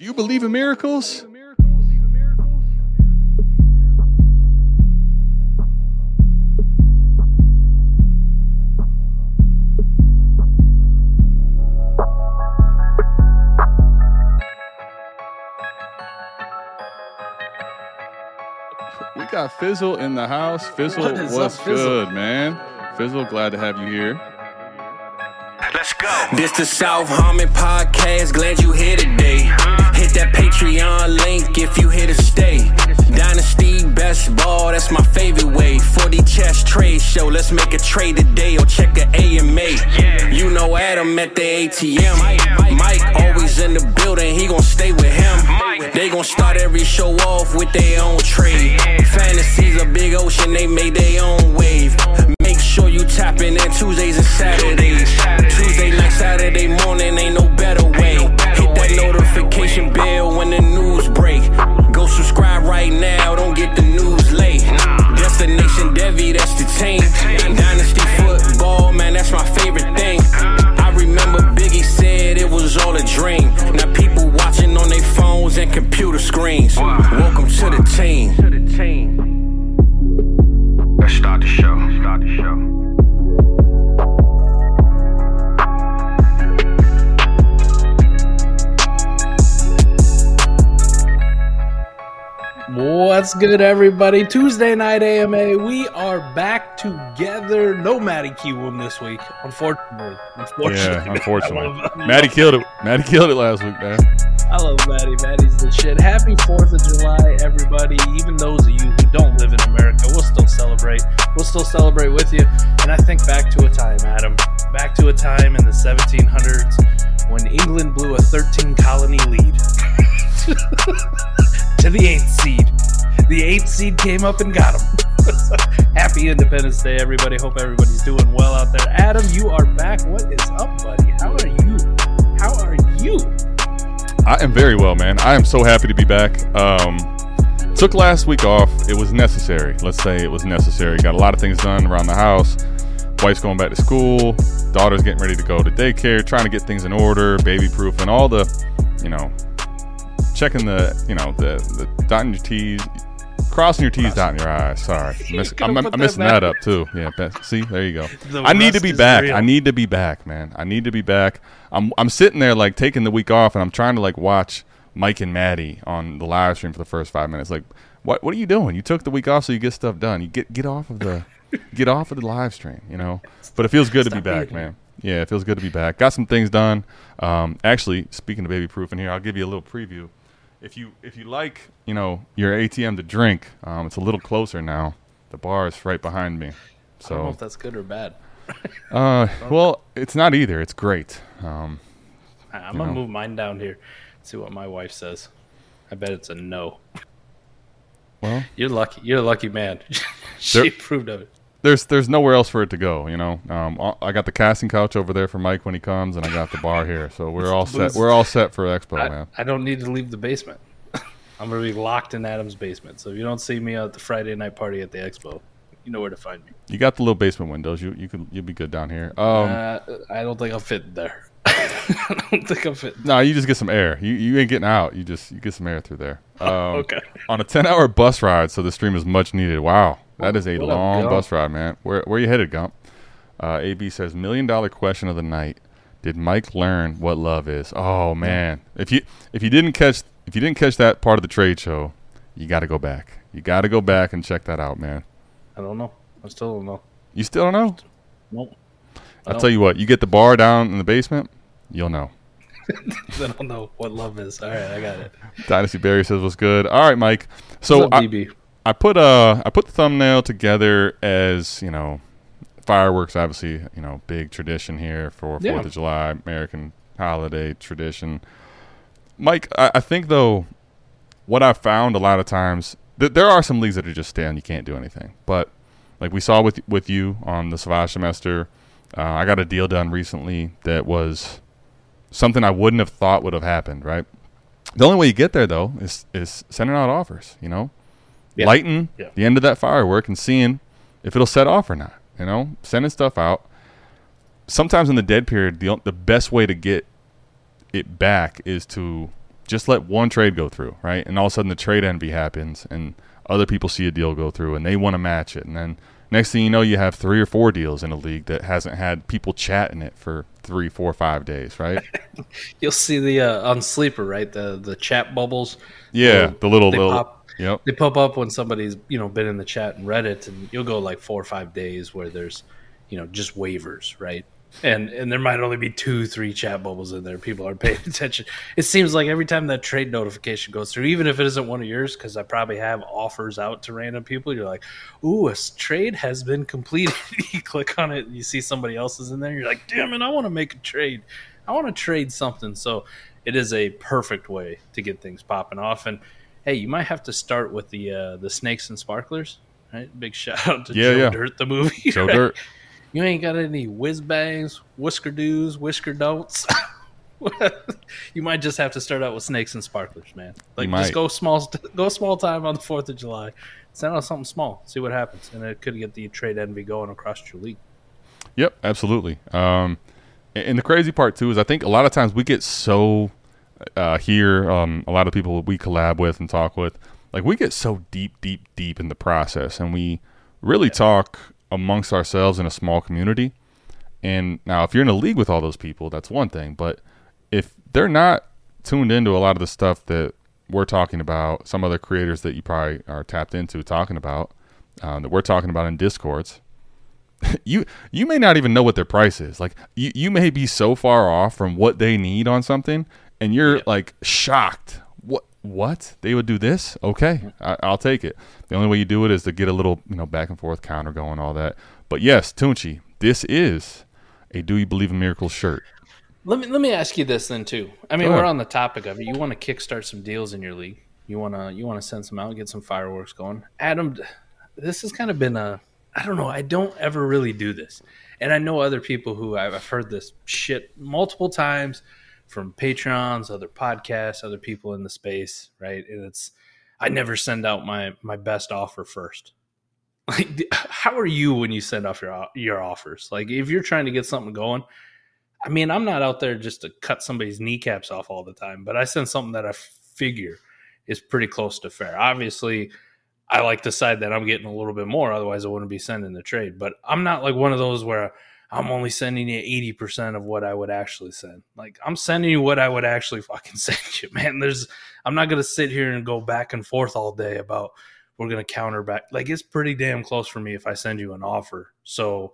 Do you believe in miracles? We got Fizzle in the house. Fizzle, what's good, man? Fizzle, glad to have you here. Let's go. This the South Harmon Podcast. Glad you here today. Hit that Patreon link if you here to stay. Dynasty best ball, that's my favorite way. 4D Chess Trade Show, let's make a trade today or check the AMA. You know Adam at the ATM. Mike always in the building, he gon' stay with him. They gon' start every show off with their own trade. Fantasy's a big ocean, they made their own wave. Make sure you tap in there Tuesdays and Saturdays. Tuesday night, Saturday morning, ain't no better way. Notification bell when the news break. Go subscribe right now, don't get the news late. Destination Devi, that's the team. Dynasty football, man, that's my favorite thing. I remember Biggie said it was all a dream. Now people watching on their phones and computer screens. Welcome to the team. Let's start the show. Start the show. What's good, everybody? Tuesday Night AMA. We are back together. No Maddie Q won this week, unfortunately. Yeah, unfortunately. Maddie killed it. Maddie killed it last week, man. I love Maddie. Maddie's the shit. Happy 4th of July, everybody. Even those of you who don't live in America, we'll still celebrate. We'll still celebrate with you. And I think back to a time, Adam. Back to a time in the 1700s when England blew a 13-colony lead to the 8th seed. The 8th seed came up and got him. Happy Independence Day, everybody. Hope everybody's doing well out there. Adam, you are back. What is up, buddy? How are you? How are you? I am very well, man. I am so happy to be back. Took last week off. It was necessary. Let's say it was necessary. Got a lot of things done around the house. Wife's going back to school. Daughter's getting ready to go to daycare. Trying to get things in order. Baby-proof and all the, you know, checking the, you know, the dotting your T's. Crossing your T's, dotting your I's. Sorry. I'm messing that up, too. Yeah, see? There you go. I need to be back. Real. I need to be back, man. I need to be back. I'm sitting there, like, taking the week off, and I'm trying to, like, watch Mike and Maddie on the live stream for the first 5 minutes. Like, what are you doing? You took the week off so you get stuff done. You get off of the live stream, you know? But it feels good to be back, man. Yeah, it feels good to be back. Got some things done. Actually, speaking of baby-proof in here, I'll give you a little preview. If you like, you know, your ATM to drink, it's a little closer now. The bar is right behind me. So I don't know if that's good or bad. Well, it's not either. It's great. I'm gonna move mine down here. See what my wife says. I bet it's a no. Well, you're lucky. You're a lucky man. She approved of it. There's nowhere else for it to go, you know. I got the casting couch over there for Mike when he comes, and I got the bar here, so we're all set. We're all set for Expo, man. I don't need to leave the basement. I'm gonna be locked in Adam's basement. So if you don't see me at the Friday night party at the Expo, you know where to find me. You got the little basement windows. You'll be good down here. I don't think I'll fit in there. I don't think I'll fit. No, you just get some air. You ain't getting out. You get some air through there. Okay. On a 10-hour bus ride, so the stream is much needed. Wow. That is a long bus ride, man. Where are you headed, Gump? AB says, $1 million question of the night: did Mike learn what love is? Oh man, if you didn't catch that part of the trade show, you got to go back. You got to go back and check that out, man. I don't know. I still don't know. You still don't know? Nope. I'll tell you what. You get the bar down in the basement, you'll know. Then I'll know what love is. All right, I got it. Dynasty Barry says, "What's good?" All right, Mike. So what's up, DB? I put the thumbnail together as, you know, fireworks, obviously, you know, big tradition here for 4th of July, American holiday tradition. Mike, I think, though, what I found a lot of times, there are some leagues that are just stale and you can't do anything. But like we saw with you on the Savage Semester, I got a deal done recently that was something I wouldn't have thought would have happened, right? The only way you get there, though, is sending out offers, you know? Yeah. Lighten the end of that firework and seeing if it'll set off or not, you know, sending stuff out. Sometimes in the dead period, the best way to get it back is to just let one trade go through, right? And all of a sudden the trade envy happens and other people see a deal go through and they want to match it. And then next thing you know, you have 3 or 4 deals in a league that hasn't had people chatting it for 3, 4, 5 days, right? You'll see the on Sleeper, right? The chat bubbles. Yeah, the little Yep. They pop up when somebody's, you know, been in the chat and read it, and you'll go like 4 or 5 days where there's, you know, just waivers, right? And there might only be 2, 3 chat bubbles in there. People aren't paying attention. It seems like every time that trade notification goes through, even if it isn't one of yours, because I probably have offers out to random people, you're like, ooh, a trade has been completed. You click on it and you see somebody else is in there. You're like, damn it, I want to make a trade. I want to trade something. So it is a perfect way to get things popping off. And, hey, you might have to start with the Snakes and Sparklers, right? Big shout out to Joe Dirt, the movie. Joe Dirt. You ain't got any whiz bangs, whisker do's, whisker don'ts. You might just have to start out with Snakes and Sparklers, man. Like, just go small time on the 4th of July. Send out something small, see what happens, and it could get the trade envy going across your league. Yep, absolutely. And the crazy part too is I think a lot of times we get so a lot of people we collab with and talk with, like, we get so deep in the process, and we really talk amongst ourselves in a small community. And now if you're in a league with all those people, that's one thing, but if they're not tuned into a lot of the stuff that we're talking about, some other creators that you probably are tapped into talking about, that we're talking about in Discords, you may not even know what their price is. Like, you may be so far off from what they need on something, and you're like shocked. What? They would do this? Okay, I'll take it. The only way you do it is to get a little, you know, back and forth counter going, all that. But yes, Tunchi, this is a Do You Believe in Miracles shirt. Let me ask you this then too. I mean, we're on the topic of it. You want to kickstart some deals in your league. You want to send some out, get some fireworks going. Adam, this has kind of been a, I don't know. I don't ever really do this, and I know other people who I've heard this shit multiple times. From Patreons, other podcasts, other people in the space, right? And I never send out my best offer first. Like, how are you when you send off your offers? Like, if you're trying to get something going, I mean, I'm not out there just to cut somebody's kneecaps off all the time, but I send something that I figure is pretty close to fair. Obviously, I like the side that I'm getting a little bit more, otherwise I wouldn't be sending the trade. But I'm not like one of those where I'm only sending you 80% of what I would actually send. Like, I'm sending you what I would actually fucking send you, man. I'm not going to sit here and go back and forth all day about we're going to counter back. Like, it's pretty damn close for me if I send you an offer. So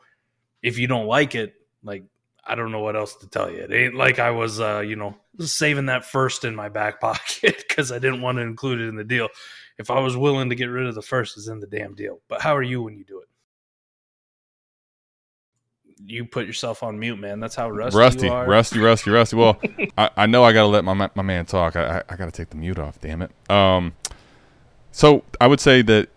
if you don't like it, like, I don't know what else to tell you. It ain't like I was, saving that first in my back pocket because I didn't want to include it in the deal. If I was willing to get rid of the first, it's in the damn deal. But how are you when you do it? You put yourself on mute, man. That's how rusty you are. Rusty. Well, I know I got to let my man talk. I got to take the mute off, damn it. So I would say that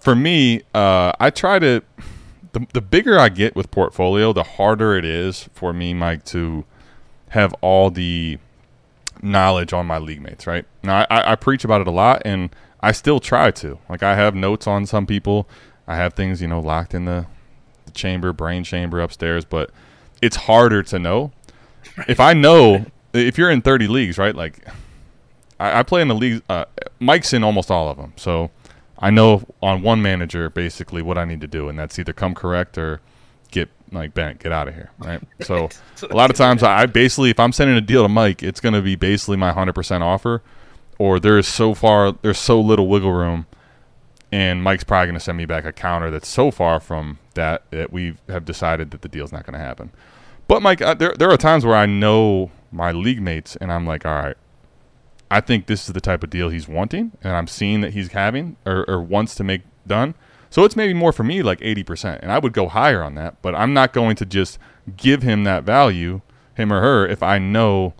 for me, I try to – the bigger I get with portfolio, the harder it is for me, Mike, to have all the knowledge on my league mates, right? Now, I preach about it a lot, and I still try to. Like, I have notes on some people. I have things, you know, locked in the – brain chamber upstairs, but it's harder to know. If I know, if you're in 30 leagues, right? Like, I play in the league, Mike's in almost all of them, so I know on one manager basically what I need to do, and that's either come correct or get like bent, get out of here, right? So a lot of times I basically, if I'm sending a deal to Mike, it's going to be basically my 100% offer, or there's so little wiggle room. And Mike's probably going to send me back a counter that's so far from that we have decided that the deal's not going to happen. But, Mike, there are times where I know my league mates, and I'm like, all right, I think this is the type of deal he's wanting, and I'm seeing that he's having or wants to make done. So it's maybe more for me like 80%, and I would go higher on that, but I'm not going to just give him that value, him or her, if I know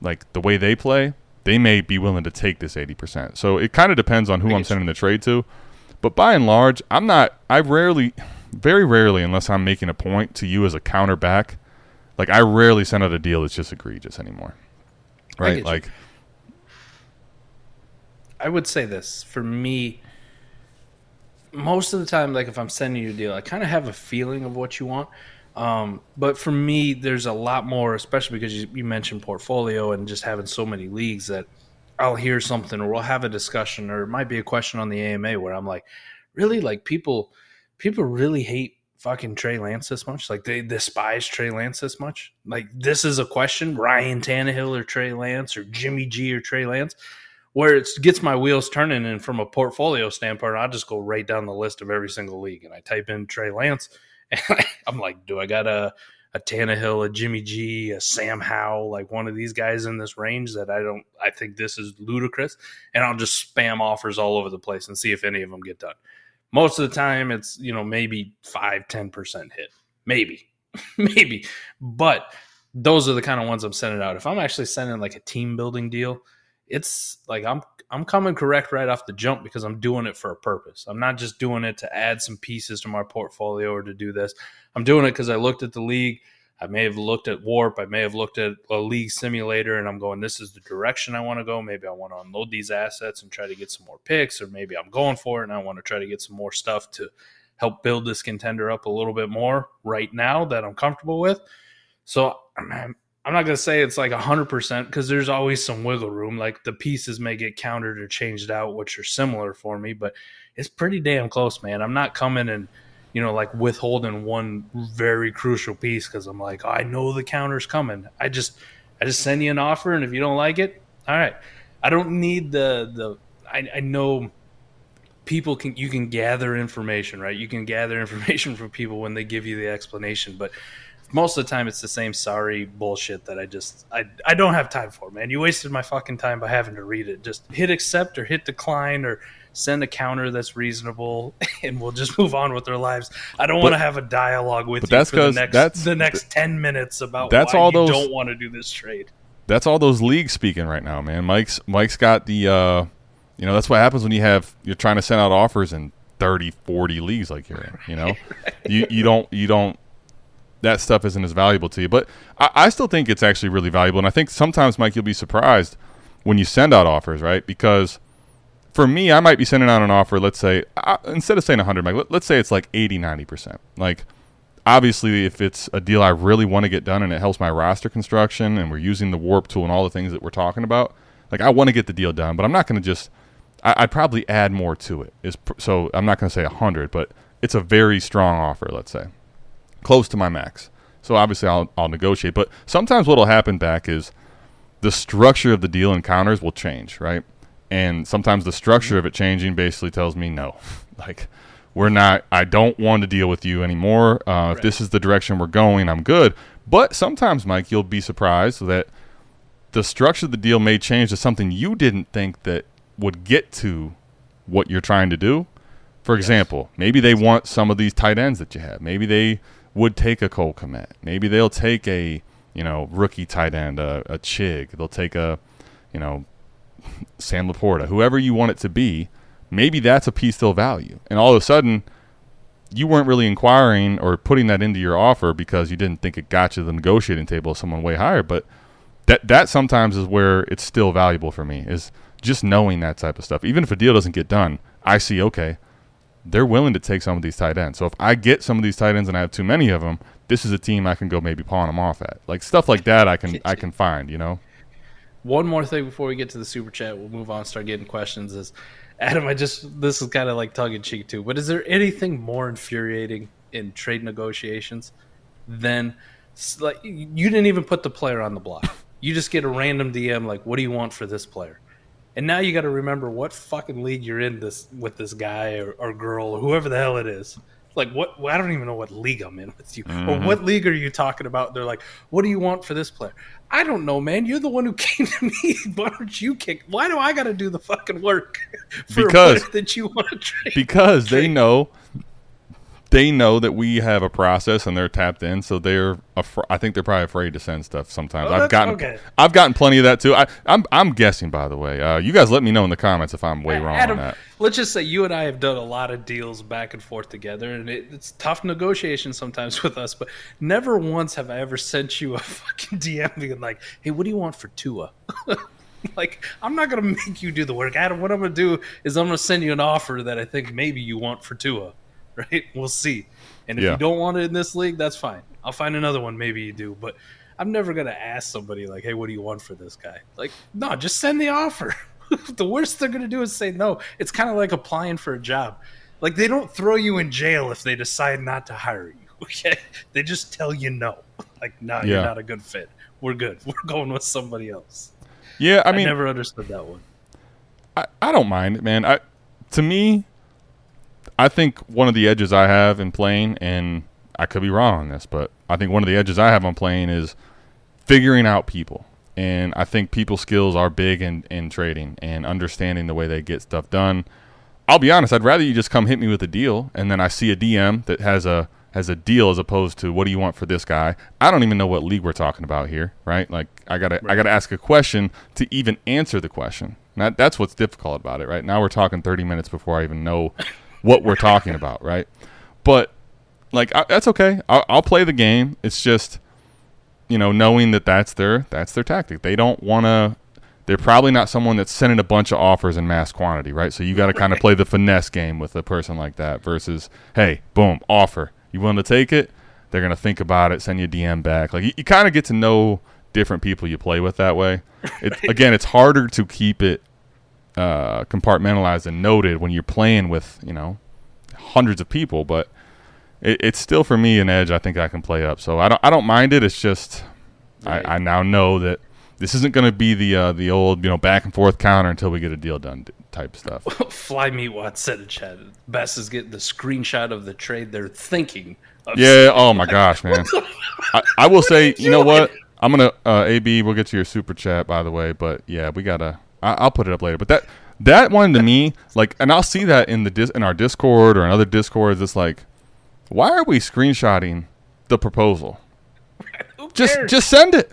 like the way they play, they may be willing to take this 80%. So it kind of depends on who I'm sending the trade to. But by and large, very rarely, unless I'm making a point to you as a counter back, like I rarely send out a deal that's just egregious anymore. Right? Like, I would say this. For me, most of the time, like if I'm sending you a deal, I kind of have a feeling of what you want. But for me, there's a lot more, especially because you mentioned portfolio and just having so many leagues that I'll hear something or we'll have a discussion or it might be a question on the AMA where I'm like, really? Like people really hate fucking Trey Lance this much? Like they despise Trey Lance this much? Like this is a question, Ryan Tannehill or Trey Lance or Jimmy G or Trey Lance, where it gets my wheels turning. And from a portfolio standpoint, I'll just go right down the list of every single league. And I type in Trey Lance and I'm like, do I got a Tannehill, a Jimmy G, a Sam Howell, like one of these guys in this range that I think this is ludicrous. And I'll just spam offers all over the place and see if any of them get done. Most of the time it's, you know, maybe 5, 10% hit, maybe, but those are the kind of ones I'm sending out. If I'm actually sending like a team building deal, it's like I'm coming correct right off the jump because I'm doing it for a purpose. I'm not just doing it to add some pieces to my portfolio or to do this. I'm doing it because I looked at the league. I may have looked at WoRP. I may have looked at a league simulator, and I'm going, this is the direction I want to go. Maybe I want to unload these assets and try to get some more picks, or maybe I'm going for it, and I want to try to get some more stuff to help build this contender up a little bit more right now that I'm comfortable with. So I'm not going to say it's like 100% because there's always some wiggle room. Like the pieces may get countered or changed out, which are similar for me, but it's pretty damn close, man. I'm not coming and, you know, like withholding one very crucial piece because I'm like, oh, I know the counter's coming. I just send you an offer, and if you don't like it, all right. I don't need I know people you can gather information, right? You can gather information from people when they give you the explanation, but most of the time, it's the same sorry bullshit that I don't have time for, man. You wasted my fucking time by having to read it. Just hit accept or hit decline or send a counter that's reasonable, and we'll just move on with their lives. I don't want to have a dialogue with you for the next 10 minutes about why you don't want to do this trade. That's all those leagues speaking right now, man. Mike's got the that's what happens when you're trying to send out offers in 30, 40 leagues like you're in. You know, right. you don't. That stuff isn't as valuable to you. But I still think it's actually really valuable. And I think sometimes, Mike, you'll be surprised when you send out offers, right? Because for me, I might be sending out an offer, let's say, instead of saying 100, Mike, let's say it's like 80, 90%. Like, obviously, if it's a deal I really want to get done and it helps my roster construction and we're using the WoRP tool and all the things that we're talking about, like, I want to get the deal done, but I'm not going to just – I'd probably add more to it. So I'm not going to say 100, but it's a very strong offer, let's say. Close to my max. So obviously I'll negotiate. But sometimes what'll happen back is the structure of the deal and counters will change, right? And sometimes the structure of it changing basically tells me no. Like, I don't want to deal with you anymore. Right. If this is the direction we're going, I'm good. But sometimes, Mike, you'll be surprised that the structure of the deal may change to something you didn't think that would get to what you're trying to do. For example, maybe they want some of these tight ends that you have. Maybe they would take a Cole Kmet. Maybe they'll take a, you know, rookie tight end, a Chig. They'll take a, you know, Sam Laporta, whoever you want it to be. Maybe that's a piece they'll value. And all of a sudden, you weren't really inquiring or putting that into your offer because you didn't think it got you to the negotiating table of someone way higher. But that sometimes is where it's still valuable for me, is just knowing that type of stuff. Even if a deal doesn't get done, I see, okay, they're willing to take some of these tight ends. So if I get some of these tight ends and I have too many of them, this is a team I can go maybe pawn them off at. Like stuff like that I can find, you know? One more thing before we get to the Super Chat, we'll move on and start getting questions, is, Adam, this is kind of like tongue-in-cheek too, but is there anything more infuriating in trade negotiations than, like, you didn't even put the player on the block. You just get a random DM like, what do you want for this player? And now you got to remember what fucking league you're in this with this guy or girl or whoever the hell it is. Like, what? I don't even know what league I'm in with you. Mm-hmm. Or what league are you talking about? They're like, what do you want for this player? I don't know, man. You're the one who came to me. Why don't you kick? Why do I got to do the fucking work for a player that you want to trade? Because they know that we have a process and they're tapped in, so I think they're probably afraid to send stuff sometimes. Oh, I've gotten plenty of that too. I'm guessing, by the way. You guys let me know in the comments if I'm way wrong, Adam, on that. Let's just say you and I have done a lot of deals back and forth together, and it's tough negotiation sometimes with us, but never once have I ever sent you a fucking DM being like, hey, what do you want for Tua? Like, I'm not going to make you do the work. Adam, what I'm going to do is I'm going to send you an offer that I think maybe you want for Tua. Right? We'll see. And if you don't want it in this league, that's fine. I'll find another one. Maybe you do. But I'm never going to ask somebody like, hey, what do you want for this guy? Like, no, just send the offer. The worst they're going to do is say no. It's kind of like applying for a job. Like, they don't throw you in jail if they decide not to hire you. Okay, they just tell you no. Like, no, yeah, you're not a good fit. We're good. We're going with somebody else. Yeah, I mean, I never understood that one. I don't mind it, man. To me, I think one of the edges I have in playing, and I could be wrong on this, but I think one of the edges I have on playing is figuring out people. And I think people skills are big in trading and understanding the way they get stuff done. I'll be honest, I'd rather you just come hit me with a deal, and then I see a DM that has a deal as opposed to what do you want for this guy? I don't even know what league we're talking about here, right? Like, I gotta ask a question to even answer the question. That's what's difficult about it, right? Now we're talking 30 minutes before I even know what we're talking about, right? But, like, that's okay. I'll play the game. It's just, you know, knowing that that's their tactic. They don't want to – they're probably not someone that's sending a bunch of offers in mass quantity, right? So you got to kind of play the finesse game with a person like that versus, hey, boom, offer. You willing to take it? They're going to think about it, send you a DM back. Like, you kind of get to know different people you play with that way. Again, it's harder to keep it compartmentalized and noted when you're playing with, you know, hundreds of people. But it's still, for me, an edge I think I can play up. So I don't mind it. It's just right. I now know that this isn't going to be the old, you know, back and forth counter until we get a deal done type stuff. Fly Me Watt said in chat, Bess is getting the screenshot of the trade they're thinking of. Yeah, oh my gosh, man. I will say, you know what? I'm going to, AB, we'll get to your super chat, by the way. But, yeah, we got to – I'll put it up later. But that one to me, like, and I'll see that in in our Discord or in other Discords. It's like, why are we screenshotting the proposal? Who cares? Just send it.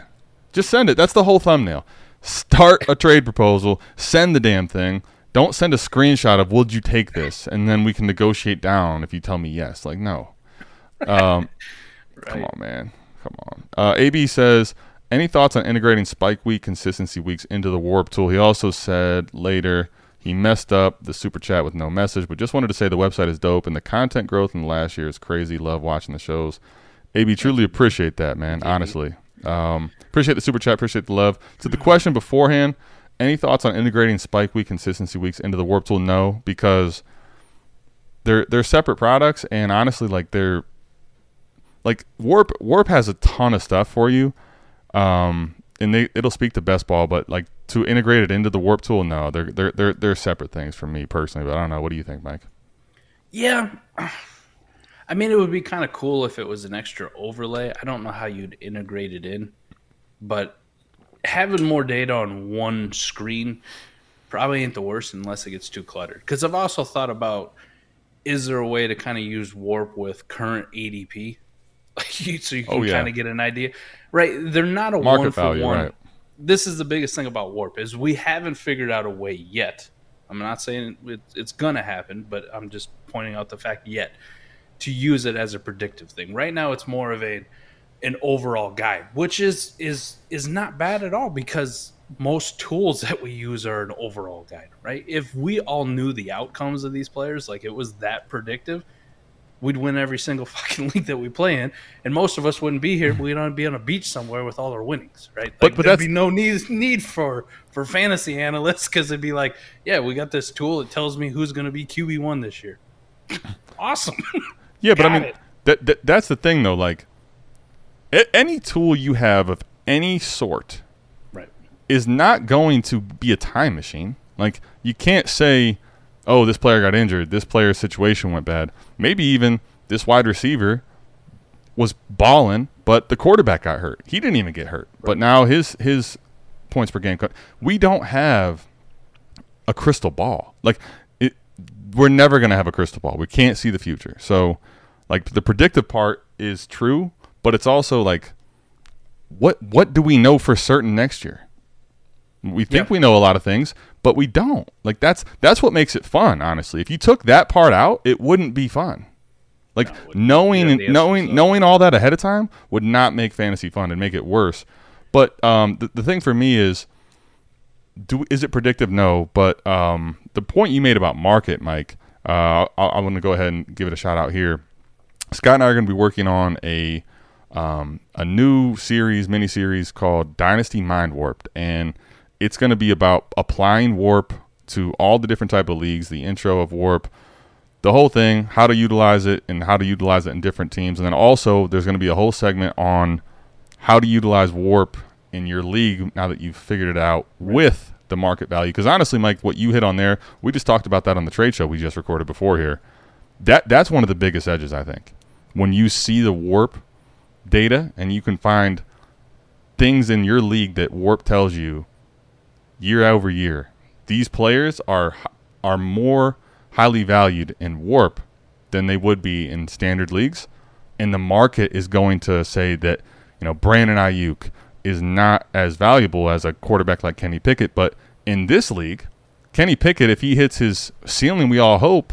Just send it. That's the whole thumbnail. Start a trade proposal. Send the damn thing. Don't send a screenshot of, would you take this? And then we can negotiate down if you tell me yes. Like, no. Right. Come on, man. Come on. AB says, any thoughts on integrating Spike Week Consistency Weeks into the WoRP tool? He also said later he messed up the super chat with no message, but just wanted to say the website is dope and the content growth in the last year is crazy. Love watching the shows. AB, truly appreciate that, man, honestly. Appreciate the super chat, appreciate the love. To the question beforehand, any thoughts on integrating Spike Week Consistency Weeks into the WoRP tool? No, because they're separate products, and honestly, like, they're like WoRP has a ton of stuff for you, and it'll speak to best ball, but like, to integrate it into the WoRP tool, no, they're separate things for me personally. But I don't know, what do you think, Mike? Yeah, I mean, it would be kind of cool if it was an extra overlay. I don't know how you'd integrate it in, but having more data on one screen probably ain't the worst unless it gets too cluttered. Because I've also thought about, is there a way to kind of use WoRP with current ADP? So you can kind of get an idea. Right, they're not a market one for value, one. Right. This is the biggest thing about WoRP, is we haven't figured out a way yet. I'm not saying it's going to happen, but I'm just pointing out the fact yet to use it as a predictive thing. Right now it's more of an overall guide, which is not bad at all, because most tools that we use are an overall guide, right? If we all knew the outcomes of these players, like it was that predictive, we'd win every single fucking league that we play in, and most of us wouldn't be here. We'd be on a beach somewhere with all our winnings, right? Like, but there'd be no need for fantasy analysts, because it'd be like, yeah, we got this tool. It tells me who's going to be QB1 this year. Awesome. Yeah, but I mean, that's the thing, though. Like, any tool you have of any sort, right, is not going to be a time machine. Like, you can't say, oh, this player got injured, this player's situation went bad. Maybe even this wide receiver was balling, but the quarterback got hurt. He didn't even get hurt. Right. But now his points per game. We don't have a crystal ball. Like, we're never going to have a crystal ball. We can't see the future. So, like, the predictive part is true, but it's also like, what do we know for certain next year? We think we know a lot of things, but we don't. Like, that's what makes it fun, honestly. If you took that part out, it wouldn't be fun. Like, knowing all that ahead of time would not make fantasy fun and make it worse. But the thing for me is, is it predictive? No. But the point you made about market, Mike, I'm going to go ahead and give it a shout out here. Scott and I are going to be working on a a new series, miniseries called Dynasty Mind Warped, and it's going to be about applying WoRP to all the different type of leagues, the intro of WoRP, the whole thing, how to utilize it, and how to utilize it in different teams. And then also there's going to be a whole segment on how to utilize WoRP in your league now that you've figured it out with the market value. Because honestly, Mike, what you hit on there, we just talked about that on the trade show we just recorded before here. That's one of the biggest edges, I think. When you see the WoRP data and you can find things in your league that WoRP tells you year over year, these players are more highly valued in WoRP than they would be in standard leagues. And the market is going to say that, you know, Brandon Ayuk is not as valuable as a quarterback like Kenny Pickett. But in this league, Kenny Pickett, if he hits his ceiling, we all hope,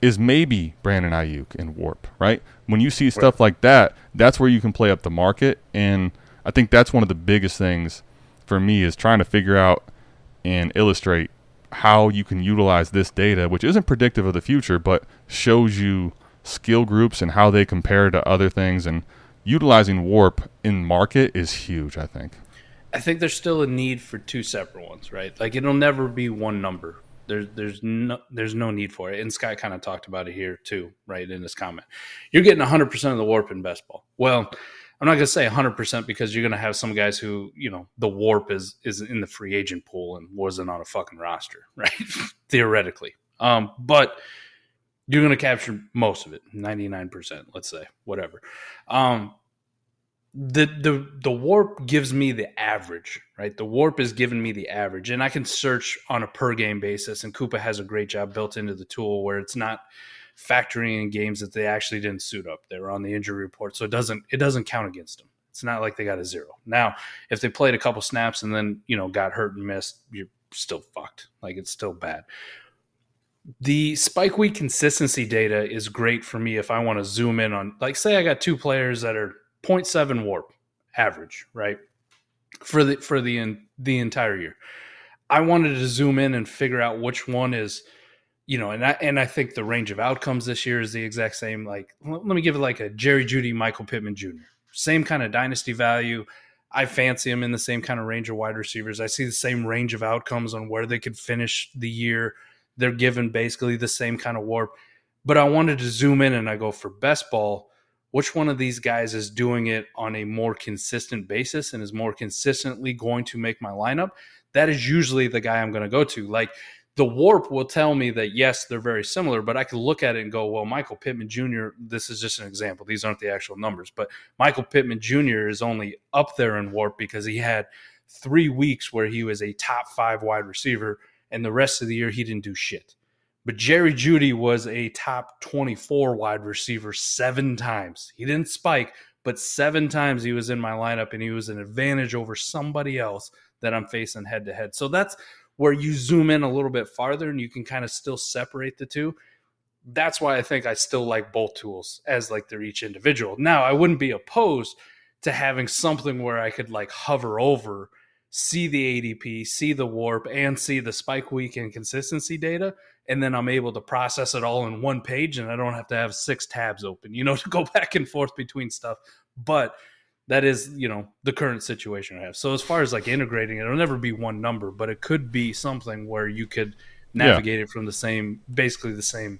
is maybe Brandon Ayuk in WoRP, right? When you see stuff like that, that's where you can play up the market. And I think that's one of the biggest things for me is trying to figure out and illustrate how you can utilize this data, which isn't predictive of the future, but shows you skill groups and how they compare to other things. And utilizing WoRP in market is huge, I think. I think there's still a need for two separate ones, right? Like it'll never be one number. There's no need for it. And Scott kind of talked about it here too, right, in his comment. You're getting 100% of the WoRP in best ball. Well, I'm not going to say 100% because you're going to have some guys who, you know, the WoRP is in the free agent pool and wasn't on a fucking roster, right? Theoretically. But you're going to capture most of it, 99%, let's say, whatever. The WoRP gives me the average, right? The WoRP is giving me the average, and I can search on a per-game basis, and Coupa has a great job built into the tool where it's not factoring in games that they actually didn't suit up. They were on the injury report, so it doesn't count against them. It's not like they got a zero. Now, if they played a couple snaps and then, you know, got hurt and missed, you're still fucked. Like, it's still bad. The Spike Week consistency data is great for me if I want to zoom in on, like, say I got two players that are 0.7 WoRP average, right, for the entire year. I wanted to zoom in and figure out which one is, you know, and I think the range of outcomes this year is the exact same. Like, let me give it like a Jerry Jeudy, Michael Pittman Jr. Same kind of dynasty value. I fancy him in the same kind of range of wide receivers. I see the same range of outcomes on where they could finish the year. They're given basically the same kind of WoRP. But I wanted to zoom in and I go for best ball. Which one of these guys is doing it on a more consistent basis and is more consistently going to make my lineup? That is usually the guy I'm going to go to. Like, the WoRP will tell me that, yes, they're very similar, but I can look at it and go, well, Michael Pittman Jr., this is just an example. These aren't the actual numbers, but Michael Pittman Jr. is only up there in WoRP because he had 3 weeks where he was a top 5 wide receiver, and the rest of the year he didn't do shit. But Jerry Jeudy was a top 24 wide receiver 7 times. He didn't spike, but 7 times he was in my lineup, and he was an advantage over somebody else that I'm facing head-to-head. So that's where you zoom in a little bit farther and you can kind of still separate the two. That's why I think I still like both tools as like they're each individual. Now, I wouldn't be opposed to having something where I could like hover over, see the ADP, see the WoRP, and see the Spike Week and consistency data, and then I'm able to process it all in one page and I don't have to have 6 tabs open, you know, to go back and forth between stuff. But that is, you know, the current situation I have. So as far as like integrating, it'll never be one number, but it could be something where you could navigate it from the same, basically the same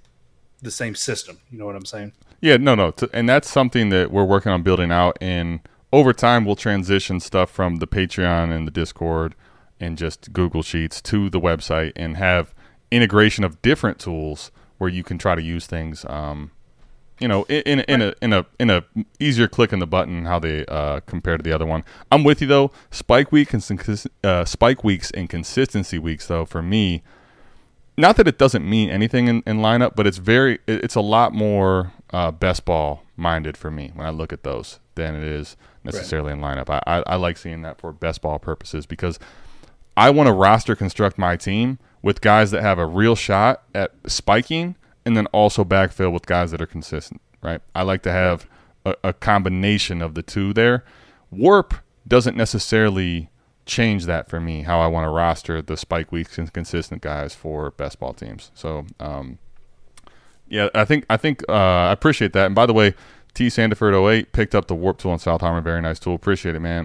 system. You know what I'm saying? Yeah, no. And that's something that we're working on building out. And over time, we'll transition stuff from the Patreon and the Discord and just Google Sheets to the website and have integration of different tools where you can try to use things, you know, in a easier click in the button how they compare to the other one. I'm with you though. Spike weeks and consistency weeks though, for me, not that it doesn't mean anything in lineup, but it's a lot more best ball minded for me when I look at those than it is necessarily in lineup. I like seeing that for best ball purposes because I want to roster construct my team with guys that have a real shot at spiking. And then also backfill with guys that are consistent, right? I like to have a combination of the two there. WoRP doesn't necessarily change that for me, how I want to roster the Spike Weeks and consistent guys for best ball teams. So, I appreciate that. And by the way, T. Sandiford 08 picked up the Warp tool on South Harmon. Very nice tool. Appreciate it, man.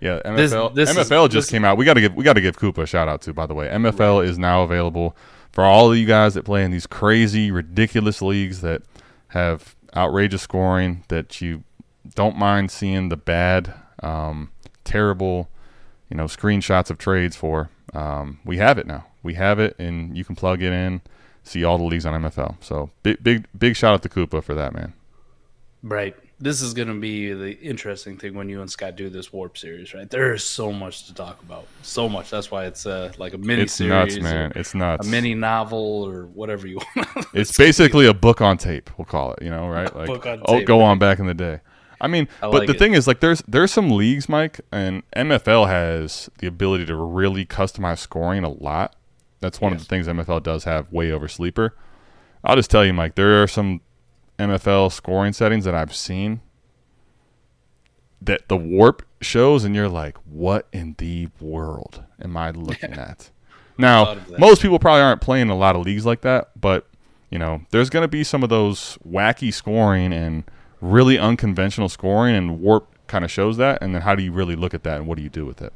Yeah, MFL. MFL just came out. We got to give Koopa a shout out too. By the way, MFL is now available for all of you guys that play in these crazy, ridiculous leagues that have outrageous scoring that you don't mind seeing the bad, terrible, screenshots of trades for. We have it now. We have it, and you can plug it in, see all the leagues on MFL. So big shout out to Koopa for that, man. Right. This is going to be the interesting thing when you and Scott do this Warp series, right? There is so much to talk about. So much. That's why it's like a mini series. It's nuts, man. It's nuts. A mini novel or whatever you want. It's basically a book on tape, we'll call it, right? Like, book on tape. On back in the day. I mean, thing is, like, there's some leagues, Mike, and MFL has the ability to really customize scoring a lot. That's one of the things MFL does have way over Sleeper. I'll just tell you, Mike, there are some MFL scoring settings that I've seen that the Warp shows, and you're like, what in the world am I looking at? Now, most people probably aren't playing a lot of leagues like that, but, there's going to be some of those wacky scoring and really unconventional scoring, and Warp kind of shows that, and then how do you really look at that, and what do you do with it?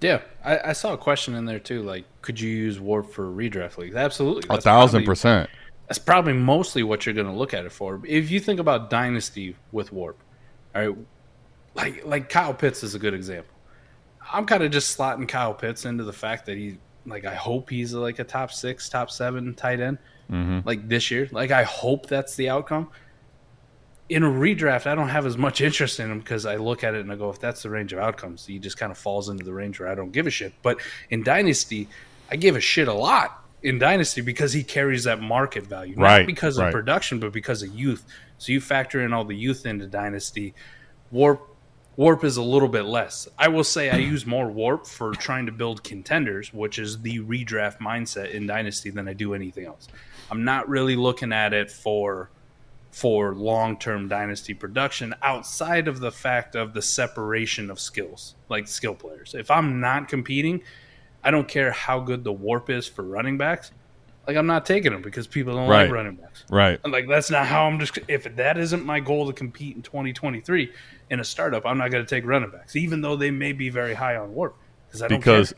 Yeah, I saw a question in there, too, like, could you use Warp for redraft leagues? Absolutely. 1,000%. That's probably mostly what you're going to look at it for. If you think about Dynasty with Warp, all right, like Kyle Pitts is a good example. I'm kind of just slotting Kyle Pitts into the fact that I hope he's like a top 6, top 7 tight end like this year. Like, I hope that's the outcome. In a redraft, I don't have as much interest in him because I look at it and I go, if that's the range of outcomes, he just kind of falls into the range where I don't give a shit. But in Dynasty, I give a shit a lot. In Dynasty, because he carries that market value, not because of production, but because of youth. So you factor in all the youth into Dynasty. Warp is a little bit less. I will say I use more Warp for trying to build contenders, which is the redraft mindset in Dynasty, than I do anything else. I'm not really looking at it for long-term Dynasty production outside of the fact of the separation of skills, like skill players. If I'm not competing, I don't care how good the Warp is for running backs. Like, I'm not taking them because people don't like running backs. Right. Like, that's not how if that isn't my goal to compete in 2023 in a startup, I'm not going to take running backs, even though they may be very high on Warp. Because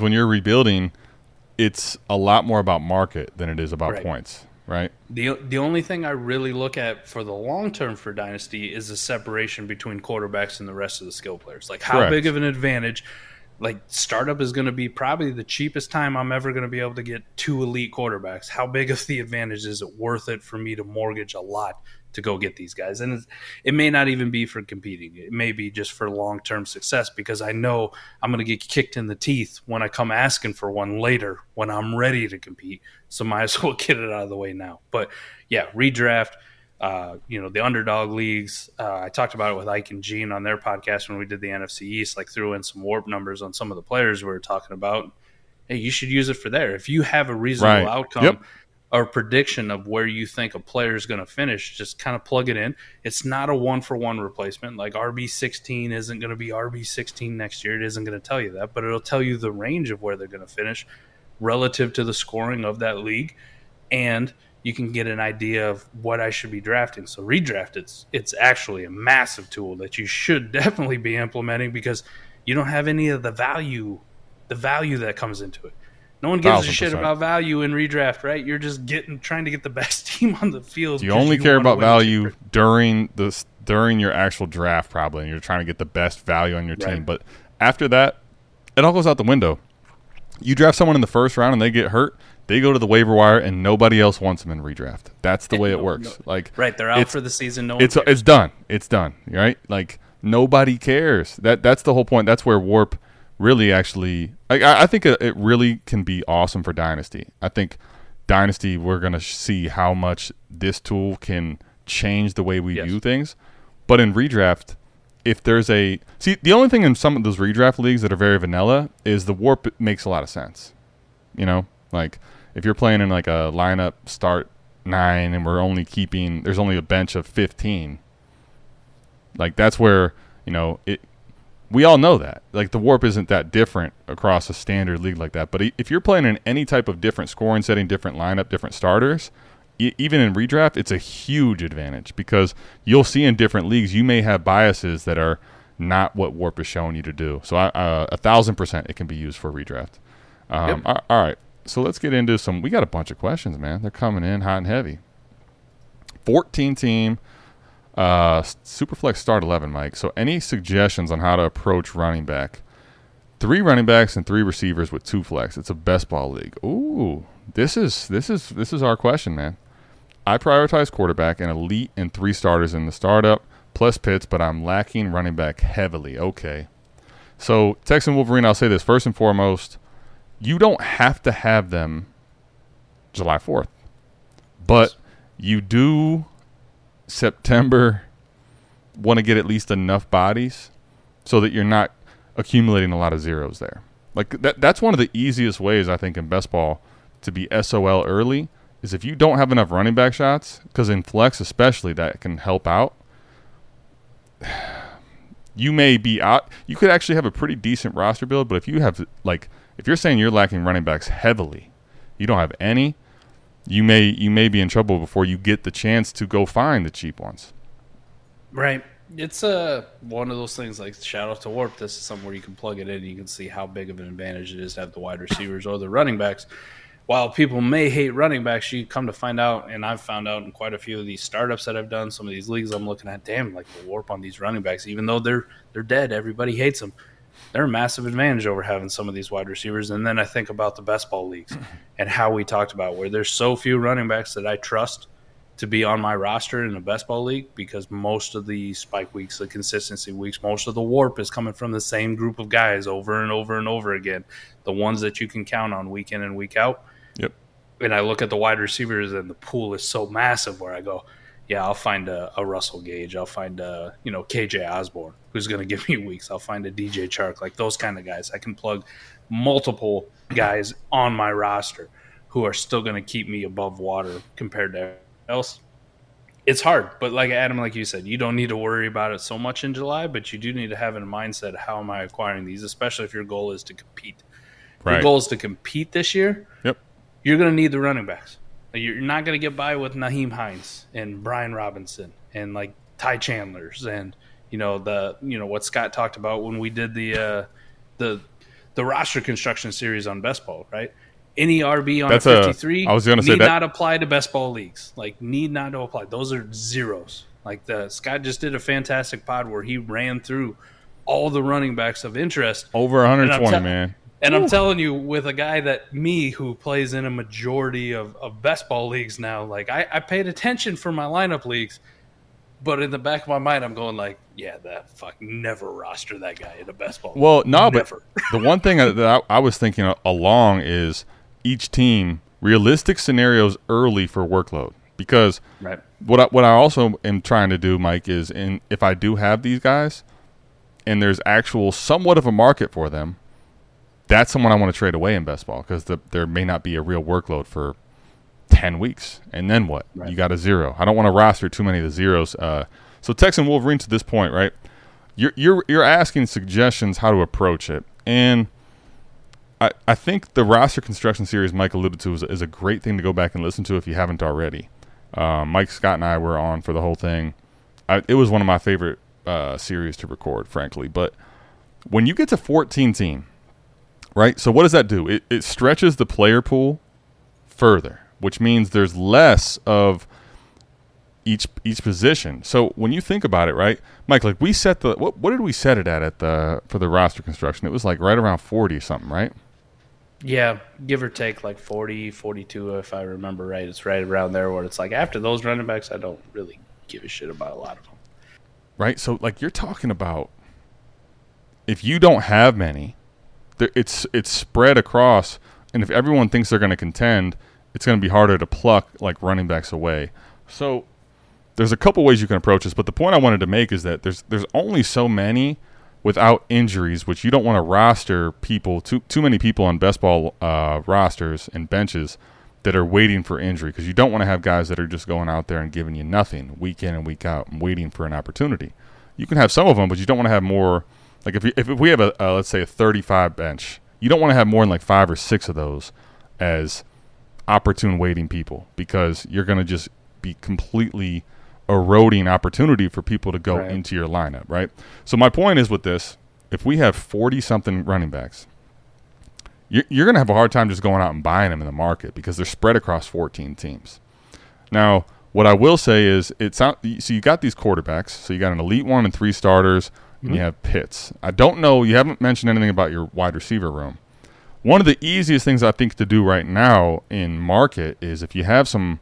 when you're rebuilding, it's a lot more about market than it is about points. Right. The only thing I really look at for the long term for Dynasty is the separation between quarterbacks and the rest of the skill players. Like, how big of an advantage. Like, startup is going to be probably the cheapest time I'm ever going to be able to get 2 elite quarterbacks. How big of the advantage is it worth it for me to mortgage a lot to go get these guys? And it may not even be for competing. It may be just for long-term success because I know I'm going to get kicked in the teeth when I come asking for one later when I'm ready to compete. So might as well get it out of the way now. But, yeah, redraft, the underdog leagues. I talked about it with Ike and Gene on their podcast when we did the NFC East, like threw in some Warp numbers on some of the players we were talking about. Hey, you should use it for there. If you have a reasonable outcome or prediction of where you think a player is going to finish, just kind of plug it in. It's not a 1-for-1 replacement. Like RB16 isn't going to be RB16 next year. It isn't going to tell you that, but it'll tell you the range of where they're going to finish relative to the scoring of that league. And you can get an idea of what I should be drafting. So redraft, it's actually a massive tool that you should definitely be implementing because you don't have any of the value that comes into it. No one gives a shit about value in redraft, right? You're just trying to get the best team on the field. You only care about value during your actual draft probably, and you're trying to get the best value on your team. But after that, it all goes out the window. You draft someone in the first round and they get hurt, they go to the waiver wire and nobody else wants them in redraft. That's the way it works. They're out for the season. No one cares. It's done. Right? Like nobody cares. That's the whole point. That's where Warp really actually. I think it really can be awesome for Dynasty. I think Dynasty we're gonna see how much this tool can change the way we do things. But in redraft, if there's the only thing in some of those redraft leagues that are very vanilla is the Warp makes a lot of sense. Like. If you're playing in like a lineup start 9 and we're only keeping – there's only a bench of 15, like that's where, we all know that. Like the Warp isn't that different across a standard league like that. But if you're playing in any type of different scoring setting, different lineup, different starters, even in redraft, it's a huge advantage because you'll see in different leagues, you may have biases that are not what WoRP is showing you to do. So 1,000% it can be used for redraft. Yep. All right. So let's get into some, we got a bunch of questions, man. They're coming in hot and heavy. 14 team, Superflex start 11, Mike. So any suggestions on how to approach running back? 3 running backs and 3 receivers with 2 flex. It's a best ball league. Ooh, this is our question, man. I prioritize quarterback and elite and 3 starters in the startup plus pits, but I'm lacking running back heavily. Okay. So Texan Wolverine, I'll say this first and foremost, you don't have to have them July 4th, but you do September want to get at least enough bodies so that you're not accumulating a lot of zeros there. Like that's one of the easiest ways, I think, in best ball to be SOL early is if you don't have enough running back shots, because in flex especially that can help out. You may be out. You could actually have a pretty decent roster build, but if you have if you're saying you're lacking running backs heavily, you don't have any, you may be in trouble before you get the chance to go find the cheap ones. Right. It's one of those things, like, shout out to WoRP. This is somewhere you can plug it in and you can see how big of an advantage it is to have the wide receivers or the running backs. While people may hate running backs, you come to find out, and I've found out in quite a few of these startups that I've done, some of these leagues I'm looking at, damn, like the WoRP on these running backs, even though they're dead, everybody hates them. They're a massive advantage over having some of these wide receivers. And then I think about the best ball leagues and how we talked about where there's so few running backs that I trust to be on my roster in a best ball league, because most of the spike weeks, the consistency weeks, most of the WoRP is coming from the same group of guys over and over and over again, the ones that you can count on week in and week out. Yep. And I look at the wide receivers and the pool is so massive where I go, yeah, I'll find a Russell Gage. I'll find a, KJ Osborne, who's going to give me weeks. I'll find a DJ Chark, like those kind of guys. I can plug multiple guys on my roster who are still going to keep me above water compared to else. It's hard, but like Adam, like you said, you don't need to worry about it so much in July, but you do need to have in mindset, how am I acquiring these, especially if your goal is to compete. Right. Your goal is to compete this year. Yep. You're going to need the running backs. You're not going to get by with Naheem Hines and Brian Robinson and like Ty Chandler's and what Scott talked about when we did the roster construction series on best ball, right? Any RB on 53 not apply to best ball leagues. Like, need not to apply. Those are zeros. Like, Scott just did a fantastic pod where he ran through all the running backs of interest. Over 120, man. And I'm telling you, with a guy that me who plays in a majority of best ball leagues now, like, I paid attention for my lineup leagues, but in the back of my mind, I'm going like, yeah, that fucking never roster that guy in a best ball league. Well, no, never. But the one thing that I was thinking along is each team realistic scenarios early for workload, because right. what I also am trying to do, Mike, is if I do have these guys and there's actual somewhat of a market for them, that's someone I want to trade away in best ball, because there may not be a real workload for 10 weeks. And then what? Right. You got a zero. I don't want to roster too many of the zeros. So Texan Wolverine, to this point, right, you're asking suggestions how to approach it. And I think the roster construction series Mike alluded to is a great thing to go back and listen to if you haven't already. Mike, Scott, and I were on for the whole thing. It was one of my favorite series to record, frankly. But when you get to 14-team, right? So what does that do? It stretches the player pool further, which means there's less of each position. So when you think about it, right, Mike, like we set the what did we set it for the roster construction? It was like right around 40 or something, right? Yeah, give or take like 40, 42 if I remember right. It's right around there where it's like after those running backs, I don't really give a shit about a lot of them. Right? So like you're talking about if you don't have many, it's spread across, and if everyone thinks they're going to contend, it's going to be harder to pluck like running backs away. So there's a couple ways you can approach this, but the point I wanted to make is that there's only so many without injuries, which you don't want to roster people too many people on best ball rosters and benches that are waiting for injury, because you don't want to have guys that are just going out there and giving you nothing week in and week out and waiting for an opportunity. You can have some of them, but you don't want to have more. Like if we have a let's say a 35 bench, you don't want to have more than like 5 or 6 of those as opportune waiting people, because you're going to just be completely eroding opportunity for people to go into your lineup, right? So my point is with this, if we have 40-something running backs, you're going to have a hard time just going out and buying them in the market because they're spread across 14 teams. Now, what I will say is, so you got these quarterbacks. So you got an elite one and three starters, and you have Pitts. I don't know. You haven't mentioned anything about your wide receiver room. One of the easiest things I think to do right now in market is if you have some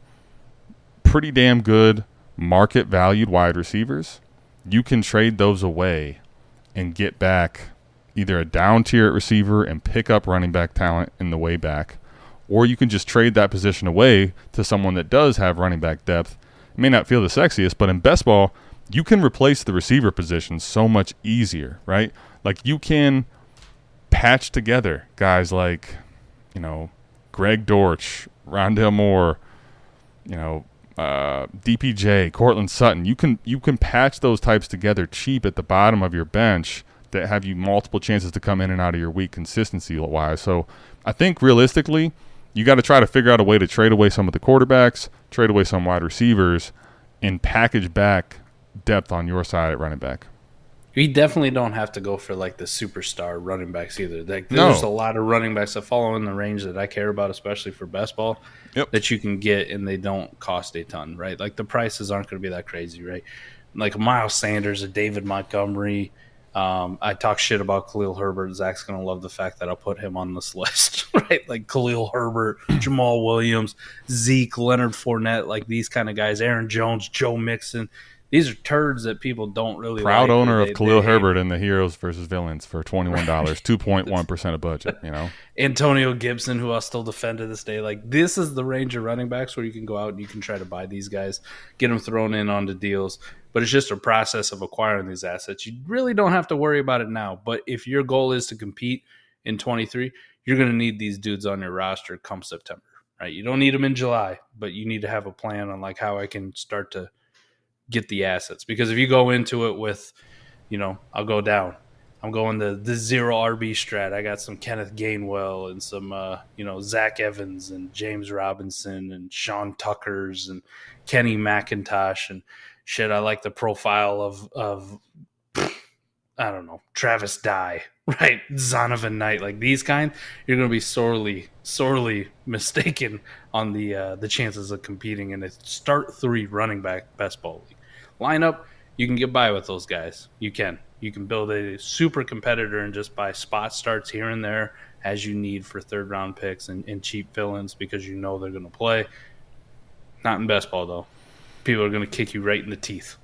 pretty damn good market-valued wide receivers, you can trade those away and get back either a down-tier receiver and pick up running back talent in the way back, or you can just trade that position away to someone that does have running back depth. It may not feel the sexiest, but in best ball, you can replace the receiver position so much easier, right? Like, you can patch together guys like, you know, Greg Dortch, Rondale Moore, you know, DPJ, Cortland Sutton. You can patch those types together cheap at the bottom of your bench that have you multiple chances to come in and out of your week consistency-wise. So I think realistically, you got to try to figure out a way to trade away some of the quarterbacks, trade away some wide receivers, and package back depth on your side at running back. We definitely don't have to go for like the superstar running backs either. Like, there's a lot of running backs that fall in the range that I care about, especially for best ball, that you can get and they don't cost a ton, right? Like, the prices aren't going to be that crazy, right? Like Miles Sanders, a David Montgomery. I talk shit about Khalil Herbert. Zach's going to love the fact that I'll put him on this list, right? Like Khalil Herbert, Jamal Williams, Zeke, Leonard Fournette, like these kind of guys, Aaron Jones, Joe Mixon. These are turds that people don't really like. Proud owner of Khalil Herbert in the Heroes versus Villains for $21, 2.1% of budget, you know. Antonio Gibson, who I'll still defend to this day. Like, this is the range of running backs where you can go out and you can try to buy these guys, get them thrown in onto deals. But it's just a process of acquiring these assets. You really don't have to worry about it now. But if your goal is to compete in 23, you're going to need these dudes on your roster come September, right? You don't need them in July, but you need to have a plan on like how I can start to get the assets, because if you go into it with, you know, I'll go down, I'm going to the zero RB strat. I got some Kenneth Gainwell and some, you know, Zach Evans and James Robinson and Sean Tuckers and Kenny McIntosh and shit. I like the profile of, I don't know, Travis Dye, right? Zonovan Knight, like these kind, you're going to be sorely mistaken on the chances of competing in a start three running back best ball league. Lineup, you can get by with those guys. You can build a super competitor and just buy spot starts here and there as you need for third round picks and cheap fill-ins because you know they're going to play. Not in best ball, though. People are going to kick you right in the teeth.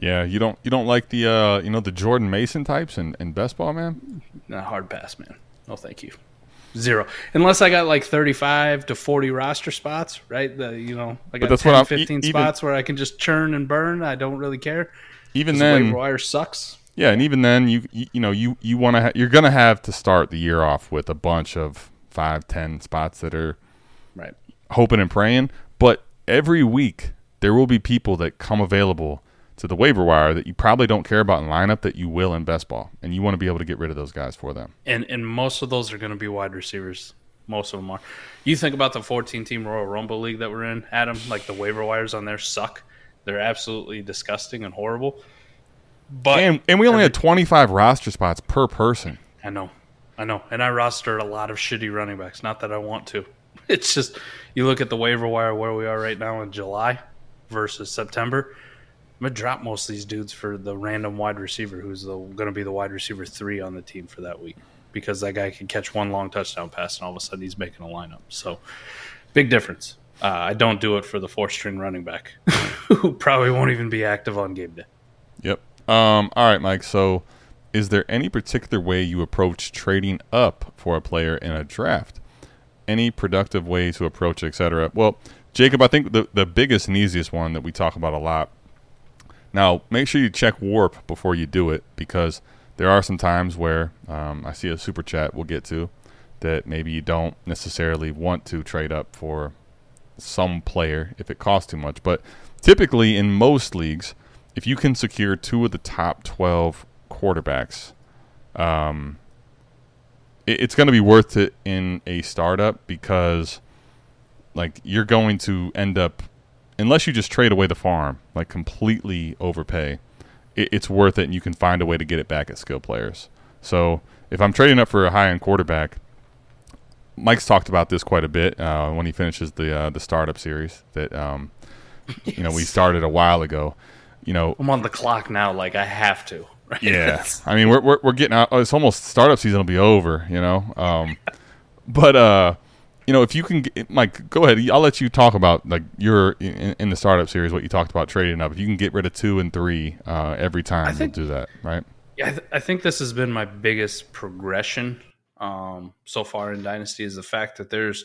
Yeah, you don't like the you know, the Jordan Mason types in best ball, man? Nah, hard pass, man. No, thank you. Zero. Unless I got like 35 to 40 roster spots, right? You know, I got 10, 15 spots where I can just churn and burn. I don't really care. Even then, waiver wire sucks. Yeah, and even then, you're going to have to start the year off with a bunch of 5, 10 spots that are right, hoping and praying. But every week, there will be people that come available to the waiver wire that you probably don't care about in lineup that you will in best ball, and you want to be able to get rid of those guys for them. And most of those are going to be wide receivers. Most of them are. You think about the 14-team Royal Rumble League that we're in, Adam, like the waiver wires on there suck. They're absolutely disgusting and horrible. But and we only had 25 roster spots per person. I know. And I rostered a lot of shitty running backs. Not that I want to. It's just you look at the waiver wire where we are right now in July versus September. I'm going to drop most of these dudes for the random wide receiver who's going to be the wide receiver 3 on the team for that week, because that guy can catch one long touchdown pass and all of a sudden he's making a lineup. So, big difference. I don't do it for the 4th-string running back who probably won't even be active on game day. Yep. All right, Mike. So, is there any particular way you approach trading up for a player in a draft? Any productive way to approach, et cetera? Well, Jacob, I think the biggest and easiest one that we talk about a lot. Now, make sure you check WoRP before you do it, because there are some times where I see a super chat we'll get to that maybe you don't necessarily want to trade up for some player if it costs too much. But typically in most leagues, if you can secure 2 of the top 12 quarterbacks, it's going to be worth it in a startup because, like, you're going to end up, unless you just trade away the farm, like completely overpay, it's worth it, and you can find a way to get it back at skill players. So if I'm trading up for a high-end quarterback, Mike's talked about this quite a bit when he finishes the startup series that yes. you know, we started a while ago. You know, I'm on the clock now, like I have to. Right? Yeah, I mean we're getting out. It's almost startup season will be over. You know, but you know, if you can, Mike, go ahead. I'll let you talk about like your in the startup series what you talked about trading up. If you can get rid of 2 and 3 every time, you'll do that, right? Yeah, I think this has been my biggest progression so far in Dynasty is the fact that there's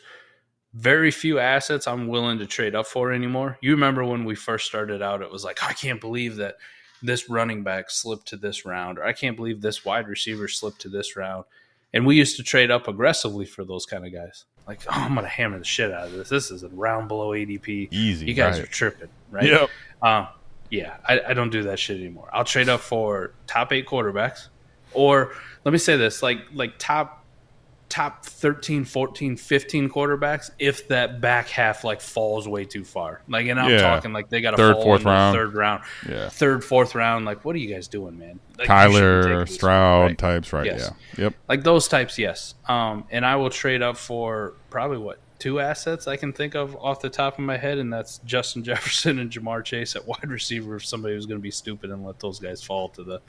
very few assets I'm willing to trade up for anymore. You remember when we first started out, it was like, I can't believe that this running back slipped to this round, or I can't believe this wide receiver slipped to this round. And we used to trade up aggressively for those kind of guys. Like, oh, I'm going to hammer the shit out of this. This is a round below ADP. Easy. You guys right. are tripping, right? Yep. Yeah, I don't do that shit anymore. I'll trade up for top 8 quarterbacks, or let me say this, like top 13, 14, 15 quarterbacks if that back half like falls way too far. Like, and I'm talking like they got to fall fourth in round. Third, fourth round. Like, what are you guys doing, man? Like, Tyler, Stroud right? types, right? Yes. Yeah. Yep. Like those types, yes. And I will trade up for probably 2 assets I can think of off the top of my head, and that's Justin Jefferson and Jamar Chase at wide receiver if somebody was going to be stupid and let those guys fall to the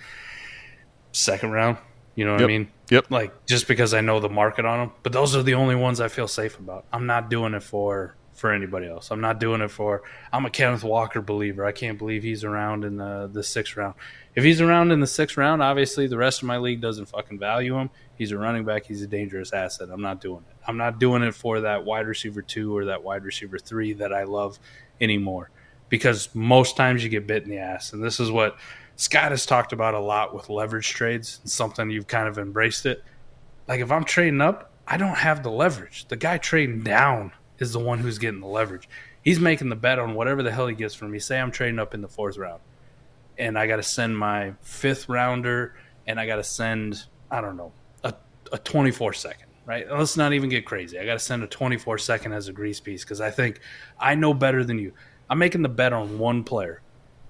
second round. You know what I mean? Yep. Like, just because I know the market on them. But those are the only ones I feel safe about. I'm not doing it for anybody else. I'm not doing it for – I'm a Kenneth Walker believer. I can't believe he's around in the 6th round. If he's around in the 6th round, obviously the rest of my league doesn't fucking value him. He's a running back. He's a dangerous asset. I'm not doing it. I'm not doing it for that wide receiver 2 or that wide receiver 3 that I love anymore, because most times you get bit in the ass. And this is what – Scott has talked about a lot with leverage trades. It's something you've kind of embraced it. Like, if I'm trading up, I don't have the leverage. The guy trading down is the one who's getting the leverage. He's making the bet on whatever the hell he gets from me. Say I'm trading up in the 4th round, and I got to send my 5th rounder, and I got to send, I don't know, a 24-second, right? Let's not even get crazy. I got to send a 24-second as a grease piece because I think I know better than you. I'm making the bet on one player.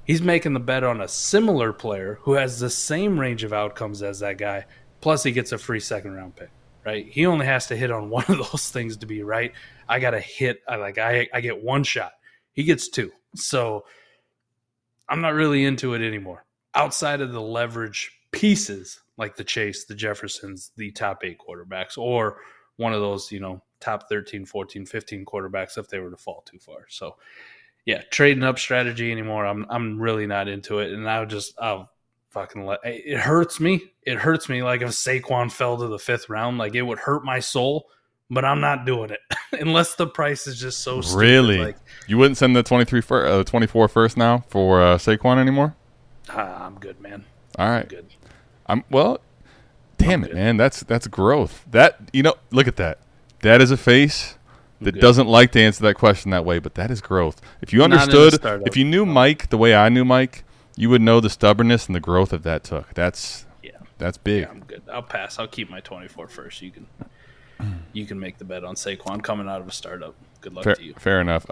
He's making the bet on a similar player who has the same range of outcomes as that guy, plus he gets a free 2nd-round pick, right? He only has to hit on one of those things to be right. I got to hit. I get one shot. He gets 2. So I'm not really into it anymore. Outside of the leverage pieces like the Chase, the Jeffersons, the top 8 quarterbacks, or one of those, you know, top 13, 14, 15 quarterbacks if they were to fall too far. So yeah, trading up strategy anymore. I'm really not into it, and I'll fucking let it hurts me. It hurts me. Like if Saquon fell to the 5th round, like it would hurt my soul. But I'm not doing it unless the price is just so stupid. Really, like, you wouldn't send the 24 first now for Saquon anymore? I'm good, man. All right, I'm good. Damn it, man. That's growth. That, you know, look at that. That is a face that doesn't like to answer that question that way, but that is growth. If you understood, if you knew Mike the way I knew Mike, you would know the stubbornness and the growth that that took. That's big. Yeah, I'm good. I'll pass. I'll keep my 24 first. You can make the bet on Saquon coming out of a startup. Good luck to you. Fair enough.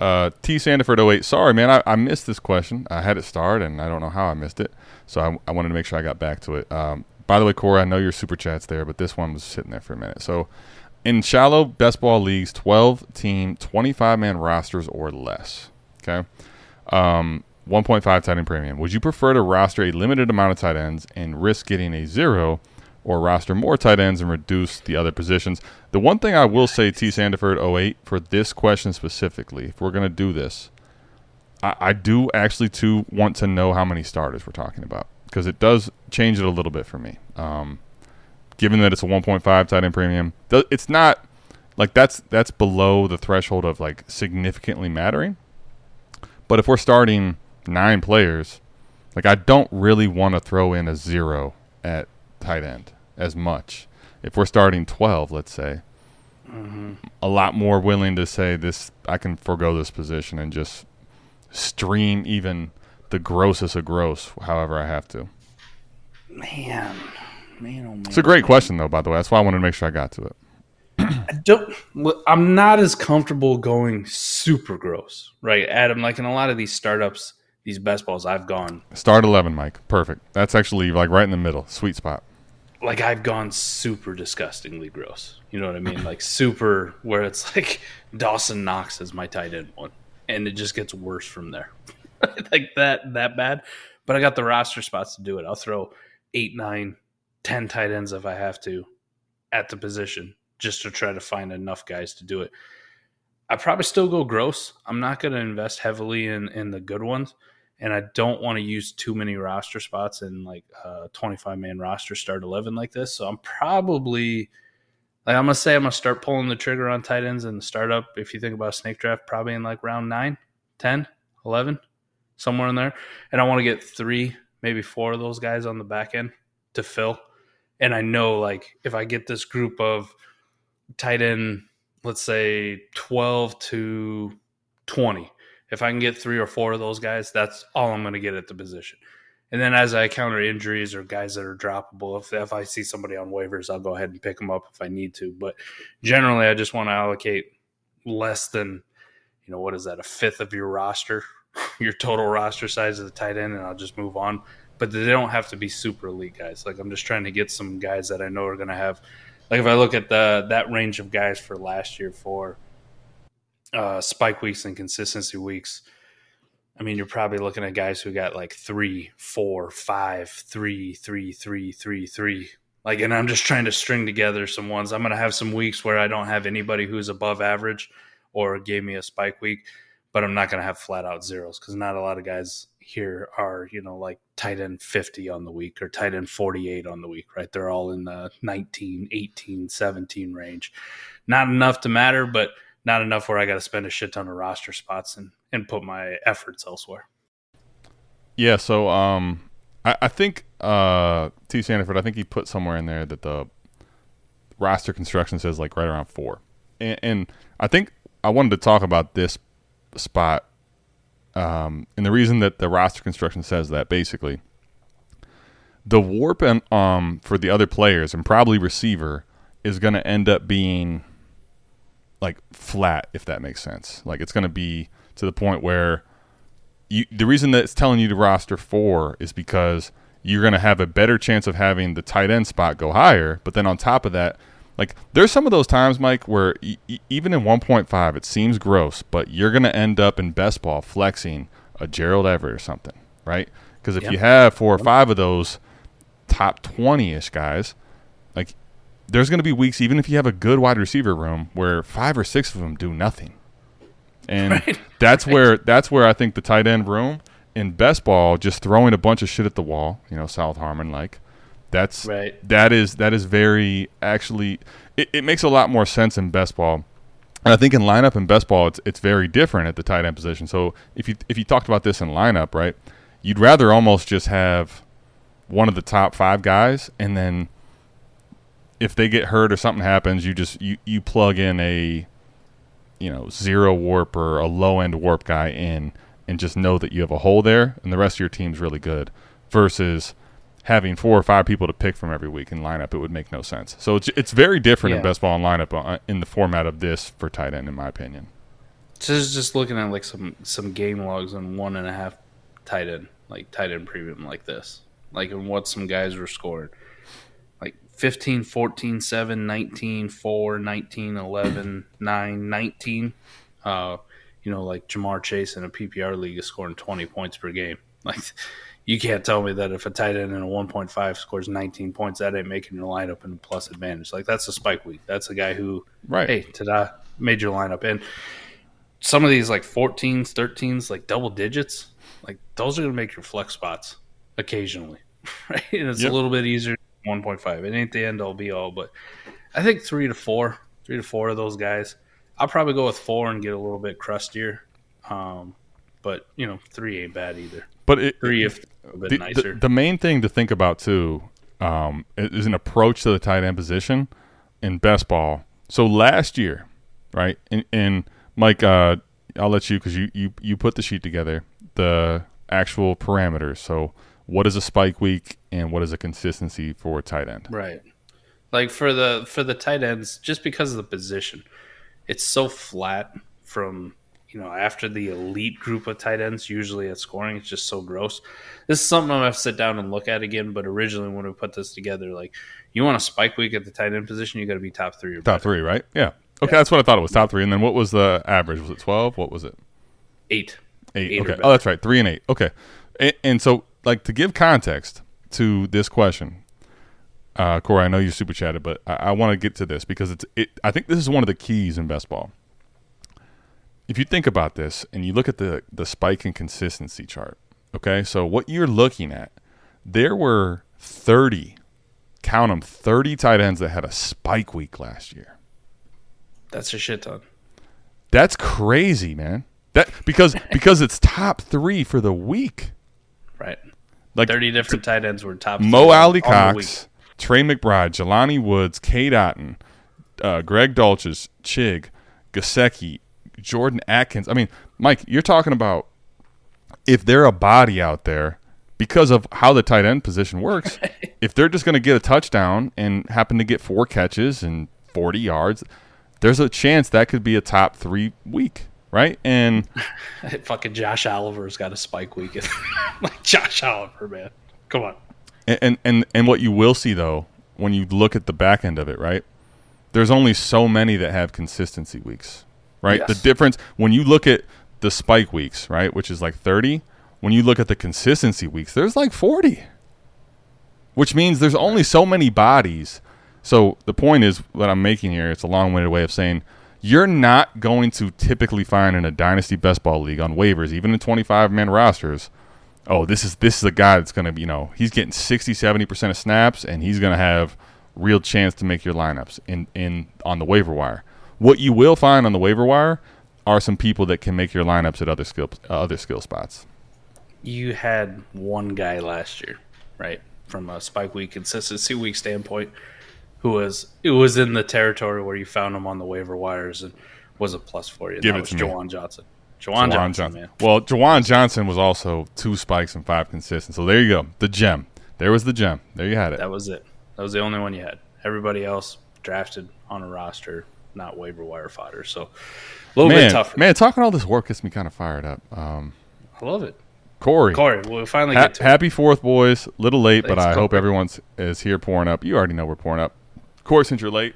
T. Sandiford 08. Sorry, man. I missed this question. I had it starred, and I don't know how I missed it. So I wanted to make sure I got back to it. By the way, Corey, I know your super chat's there, but this one was sitting there for a minute. So, in shallow best ball leagues, 12-team, 25-man rosters or less, okay? 1.5 tight end premium. Would you prefer to roster a limited amount of tight ends and risk getting a 0, or roster more tight ends and reduce the other positions? The one thing I will say, T. Sandiford 08, for this question specifically, if we're going to do this, I do actually, too, want to know how many starters we're talking about, because it does change it a little bit for me. Given that it's a 1.5 tight end premium, it's not like that's below the threshold of like significantly mattering. But if we're starting 9 players, like I don't really want to throw in a 0 at tight end as much. If we're starting 12, let's say, a lot more willing to say this, I can forego this position and just stream even the grossest of gross however I have to. Man. man, oh man. It's a great question, though, by the way. That's why I wanted to make sure I got to it. I'm not as comfortable going super gross, right, Adam? Like in a lot of these startups, these best balls, I've gone. Start 11, Mike. Perfect. That's actually like right in the middle. Sweet spot. Like I've gone super disgustingly gross. You know what I mean? Like super where it's like Dawson Knox is my tight end one. And it just gets worse from there. Like that bad. But I got the roster spots to do it. I'll throw 8, 9, 10 tight ends if I have to at the position just to try to find enough guys to do it. I probably still go gross. I'm not going to invest heavily in the good ones. And I don't want to use too many roster spots in like a 25-man roster start 11 like this. So I'm probably – like I'm going to say I'm going to start pulling the trigger on tight ends and start up, if you think about snake draft, probably in like round 9, 10, 11, somewhere in there. And I want to get 3, maybe 4 of those guys on the back end to fill. And I know like if I get this group of tight end, let's say 12 to 20, if I can get 3 or 4 of those guys, that's all I'm going to get at the position. And then as I counter injuries or guys that are droppable, if I see somebody on waivers, I'll go ahead and pick them up if I need to. But generally, I just want to allocate less than, you know, what is that, a fifth of your roster, your total roster size of the tight end, and I'll just move on. But they don't have to be super elite guys. Like I'm just trying to get some guys that I know are going to have. Like if I look at that range of guys for last year for spike weeks and consistency weeks, I mean, you're probably looking at guys who got like 3, 4, 5, 3, 3, 3, 3, 3. Like, and I'm just trying to string together some ones. I'm going to have some weeks where I don't have anybody who's above average or gave me a spike week, but I'm not going to have flat out zeros because not a lot of guys here are, you know, like tight end 50 on the week or tight end 48 on the week, right? They're all in the 19, 18, 17 range. Not enough to matter, but not enough where I got to spend a shit ton of roster spots and put my efforts elsewhere. Yeah, so I think T. Sanford, I think he put somewhere in there that the roster construction says like right around 4. And I think I wanted to talk about this spot. And the reason that the roster construction says that, basically, the warp and for the other players and probably receiver is going to end up being like flat, if that makes sense. Like it's going to be to the point where the reason that it's telling you to roster 4 is because you're going to have a better chance of having the tight end spot go higher. But then on top of that, like there's some of those times, Mike, where even in 1.5, it seems gross, but you're going to end up in best ball flexing a Gerald Everett or something, right? Because if you have 4 or 5 of those top 20-ish guys, like there's going to be weeks, even if you have a good wide receiver room, where 5 or 6 of them do nothing. And that's where I think the tight end room in best ball, just throwing a bunch of shit at the wall, you know, South Harmon, like, that's right. That is very actually. It makes a lot more sense in best ball, and I think in lineup and best ball, it's very different at the tight end position. So if you talked about this in lineup, right, you'd rather almost just have one of the top 5 guys, and then if they get hurt or something happens, you just you plug in a, you know, zero warp or a low end warp guy in, and just know that you have a hole there, and the rest of your team's really good versus having 4 or 5 people to pick from every week in lineup, it would make no sense. So it's very different in best ball and lineup in the format of this for tight end, in my opinion. So just looking at like some game logs on 1.5 tight end, like tight end premium like this, like and what some guys were scored, like 15, 14, 7, 19, 4, 19, 11, 9, 19. You know, like Jamar Chase in a PPR league is scoring 20 points per game. Like, you can't tell me that if a tight end in a 1.5 scores 19 points, that ain't making your lineup in a plus advantage. Like, that's a spike week. That's a guy who, hey, ta-da, made your lineup. And some of these, like, 14s, 13s, like, double digits, like, those are going to make your flex spots occasionally, right? And it's a little bit easier than 1.5. It ain't the end-all, be-all, but I think 3 to 4 of those guys. I'll probably go with 4 and get a little bit crustier. But, you know, 3 ain't bad either. But the main thing to think about, too, is an approach to the tight end position in best ball. So last year, right, and Mike, I'll let you, because you put the sheet together, the actual parameters. So what is a spike week and what is a consistency for a tight end? Right. Like for the tight ends, just because of the position, it's so flat from, you know, after the elite group of tight ends, usually at scoring, it's just so gross. This is something I'm going to have to sit down and look at again, but originally when we put this together, like, you want a spike week at the tight end position, you got to be top three. Or top better. Three, right? Yeah. Okay, yeah. That's what I thought it was, top three. And then what was the average? Was it 12? What was it? Eight, okay. Oh, that's right, 3 and 8. Okay. And so, like, to give context to this question, Corey, I know you super chatted, but I want to get to this because I think this is one of the keys in best ball. If you think about this and you look at the spike and consistency chart, okay, so what you're looking at, there were 30, count them, 30 tight ends that had a spike week last year. That's a shit ton. That's crazy, man. That because it's top three for the week. Right. Like 30 different tight ends were top three. Mo Alley Cox, Trey McBride, Jelani Woods, Cade Otton, Greg Dulcich, Chig, Gesicki, Jordan Atkins. I mean, Mike, you're talking about if they're a body out there, because of how the tight end position works, if they're just going to get a touchdown and happen to get 4 catches and 40 yards, there's a chance that could be a top 3 week. Right? And fucking Josh Oliver's got a spike week. Like Josh Oliver, man. Come on. And what you will see, though, when you look at the back end of it, right, there's only so many that have consistency weeks, right? Yes. The difference, when you look at the spike weeks, right, which is like 30, when you look at the consistency weeks, there's like 40, which means there's only so many bodies. So the point is what I'm making here, it's a long-winded way of saying, you're not going to typically find in a dynasty best ball league on waivers, even in 25-man rosters, oh, this is a guy that's going to, you know, he's getting 60, 70% of snaps, and he's going to have real chance to make your lineups in on the waiver wire. What you will find on the waiver wire are some people that can make your lineups at other skill spots. You had one guy last year, right, from a spike week consistency week standpoint, who was in the territory where you found him on the waiver wires and was a plus for you. That was Jawan Johnson. Jawan Johnson, man. Well, Jawan Johnson was also 2 spikes and 5 consistent. So there you go. The gem. There was the gem. There you had it. That was it. That was the only one you had. Everybody else drafted on a roster, not waiver wire fodder. So a little bit tougher. Man, talking all this work gets me kind of fired up. I love it. Corey, we'll finally get to it. Happy 4th, boys. Little late, but I hope everyone's is here pouring up. You already know we're pouring up. Of course, since you're late,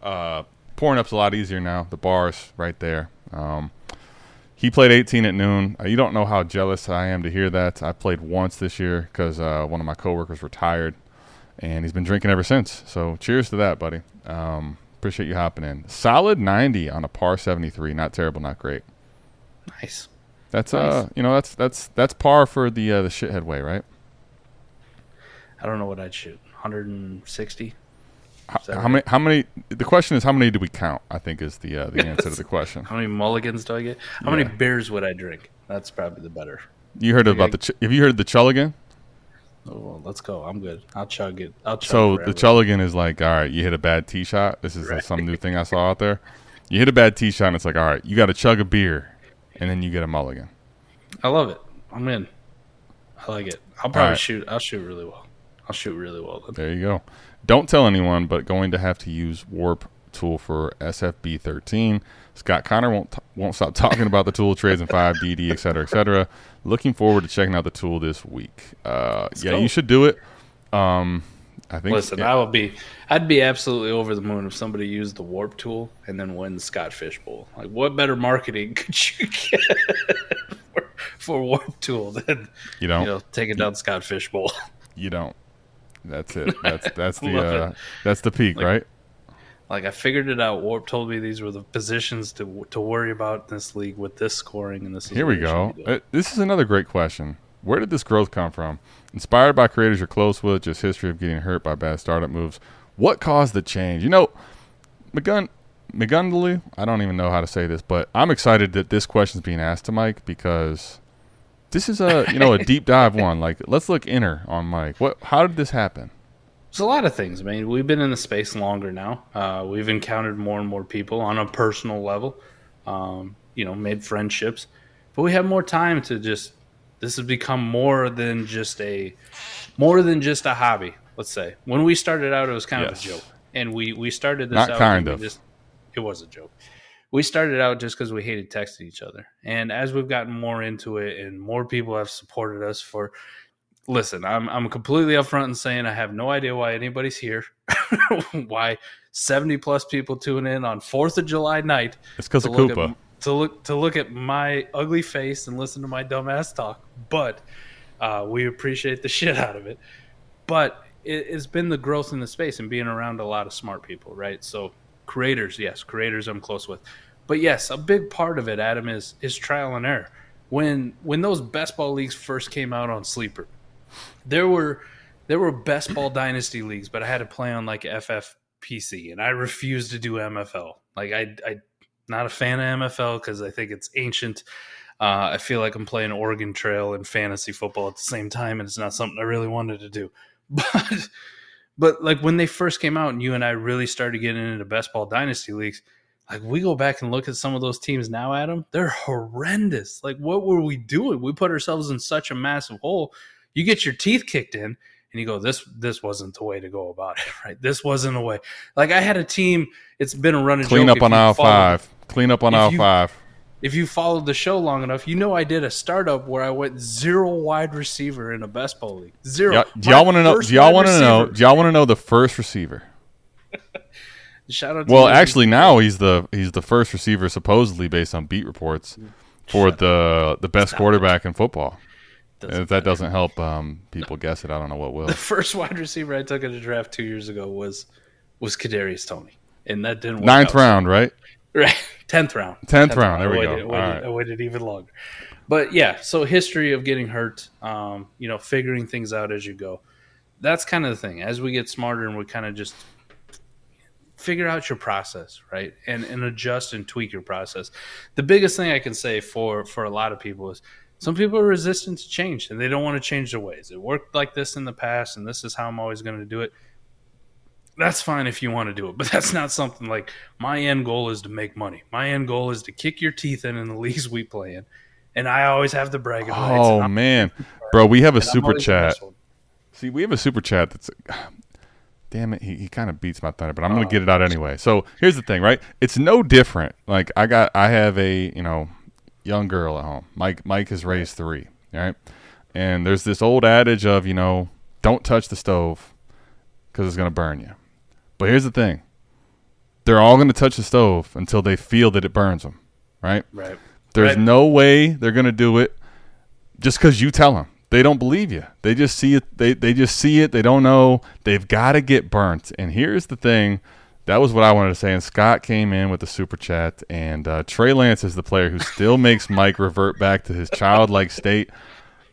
pouring up's a lot easier now. The bar's right there. He played 18 at noon. You don't know how jealous I am to hear that. I played once this year because one of my coworkers retired, and he's been drinking ever since. So cheers to that, buddy. Appreciate you hopping in. Solid 90 on a par 73. Not terrible, not great. Nice. That's nice. That's par for the shithead way, right? I don't know what I'd shoot. 160. How many? The question is, how many do we count? I think is the answer to the question. How many mulligans do I get? How many beers would I drink? That's probably the better. You heard about have you heard the Chulligan? Oh, well, let's go. I'm good. I'll chug it. So the Chulligan is like, all right, you hit a bad tee shot. This is some new thing I saw out there. You hit a bad tee shot, and it's like, all right, you got to chug a beer, and then you get a mulligan. I love it. I'm in. I like it. I'll probably shoot. I'll shoot really well. Then. There you go. Don't tell anyone, but going to have to use WoRP tool for SFB 13. Scott Connor won't stop talking about the tool, trades and 5, DD, et cetera, et cetera. Looking forward to checking out the tool this week. You should do it. I think. Listen, yeah. I'd be absolutely over the moon if somebody used the WoRP tool and then wins Scott Fishbowl. Like, what better marketing could you get for WoRP tool than taking down Scott Fishbowl? You don't. That's it. That's the that's the peak, like, right? Like, I figured it out. WoRP told me these were the positions to worry about in this league with this scoring and this. Here we go. This is another great question. Where did this growth come from? Inspired by creators you're close with, just history of getting hurt by bad startup moves. What caused the change? You know, McGundley, I don't even know how to say this, but I'm excited that this question's being asked to Mike because this is a deep dive one. Like, let's look inner on Mike. How did this happen? There's a lot of things. I mean, we've been in the space longer now. We've encountered more and more people on a personal level. Made friendships, but we have more time to just This has become more than just a hobby. Let's say when we started out, it was kind of a joke, and we started this not out kind of. Just, it was a joke. We started out just because we hated texting each other, and as we've gotten more into it, and more people have supported us for. Listen, I'm completely upfront in saying I have no idea why anybody's here, why 70 plus people tune in on 4th of July night. It's because of Koopa. To look at my ugly face and listen to my dumb ass talk, but we appreciate the shit out of it. But it's been the growth in the space and being around a lot of smart people, right? So creators I'm close with, but yes, a big part of it, Adam, is trial and error. When those best ball leagues first came out on Sleeper, there were best ball dynasty leagues, but I had to play on like FFPC, and I refused to do MFL. Like I not a fan of MFL because I think it's ancient. I feel like I'm playing Oregon Trail and fantasy football at the same time, and it's not something I really wanted to do. But like when they first came out and you and I really started getting into best ball dynasty leagues, like we go back and look at some of those teams now, Adam, they're horrendous. Like what were we doing? We put ourselves in such a massive hole. You get your teeth kicked in, and you go, this wasn't the way to go about it, right? This wasn't the way. Like I had a team, it's been a running joke. Clean up on aisle five. Clean up on aisle five. If you followed the show long enough, you know I did a startup where I went 0 wide receiver in a best ball league. 0. Do y'all want to know the first receiver? Shout out to now he's the first receiver supposedly based on beat reports for the best quarterback in football. And if that doesn't help people guess it, I don't know what will. The first wide receiver I took in the draft 2 years ago was Kadarius Toney, and that didn't work. 9th round, right? Right, 10th round. 10th round. There we go. I waited even longer, but yeah. So history of getting hurt, figuring things out as you go. That's kind of the thing. As we get smarter, and we kind of just figure out your process, right, and adjust and tweak your process. The biggest thing I can say for a lot of people is. Some people are resistant to change, and they don't want to change their ways. It worked like this in the past, and this is how I'm always going to do it. That's fine if you want to do it, but that's not something like my end goal is to make money. My end goal is to kick your teeth in the leagues we play in, and I always have the bragging rights. Oh, man. Bro, we have a super chat. See, we have a super chat that's – damn it, he kind of beats my thunder, but I'm going to get it out anyway. So here's the thing, right? It's no different. Like I have a, young girl at home. Mike has raised 3, right? And there's this old adage of, don't touch the stove because it's going to burn you. But here's the thing. They're all going to touch the stove until they feel that it burns them, right? Right. There's no way they're going to do it just because you tell them. They don't believe you. They just see it. They just see it. They don't know. They've got to get burnt. And here's the thing. That was what I wanted to say, and Scott came in with the super chat, and Trey Lance is the player who still makes Mike revert back to his childlike state.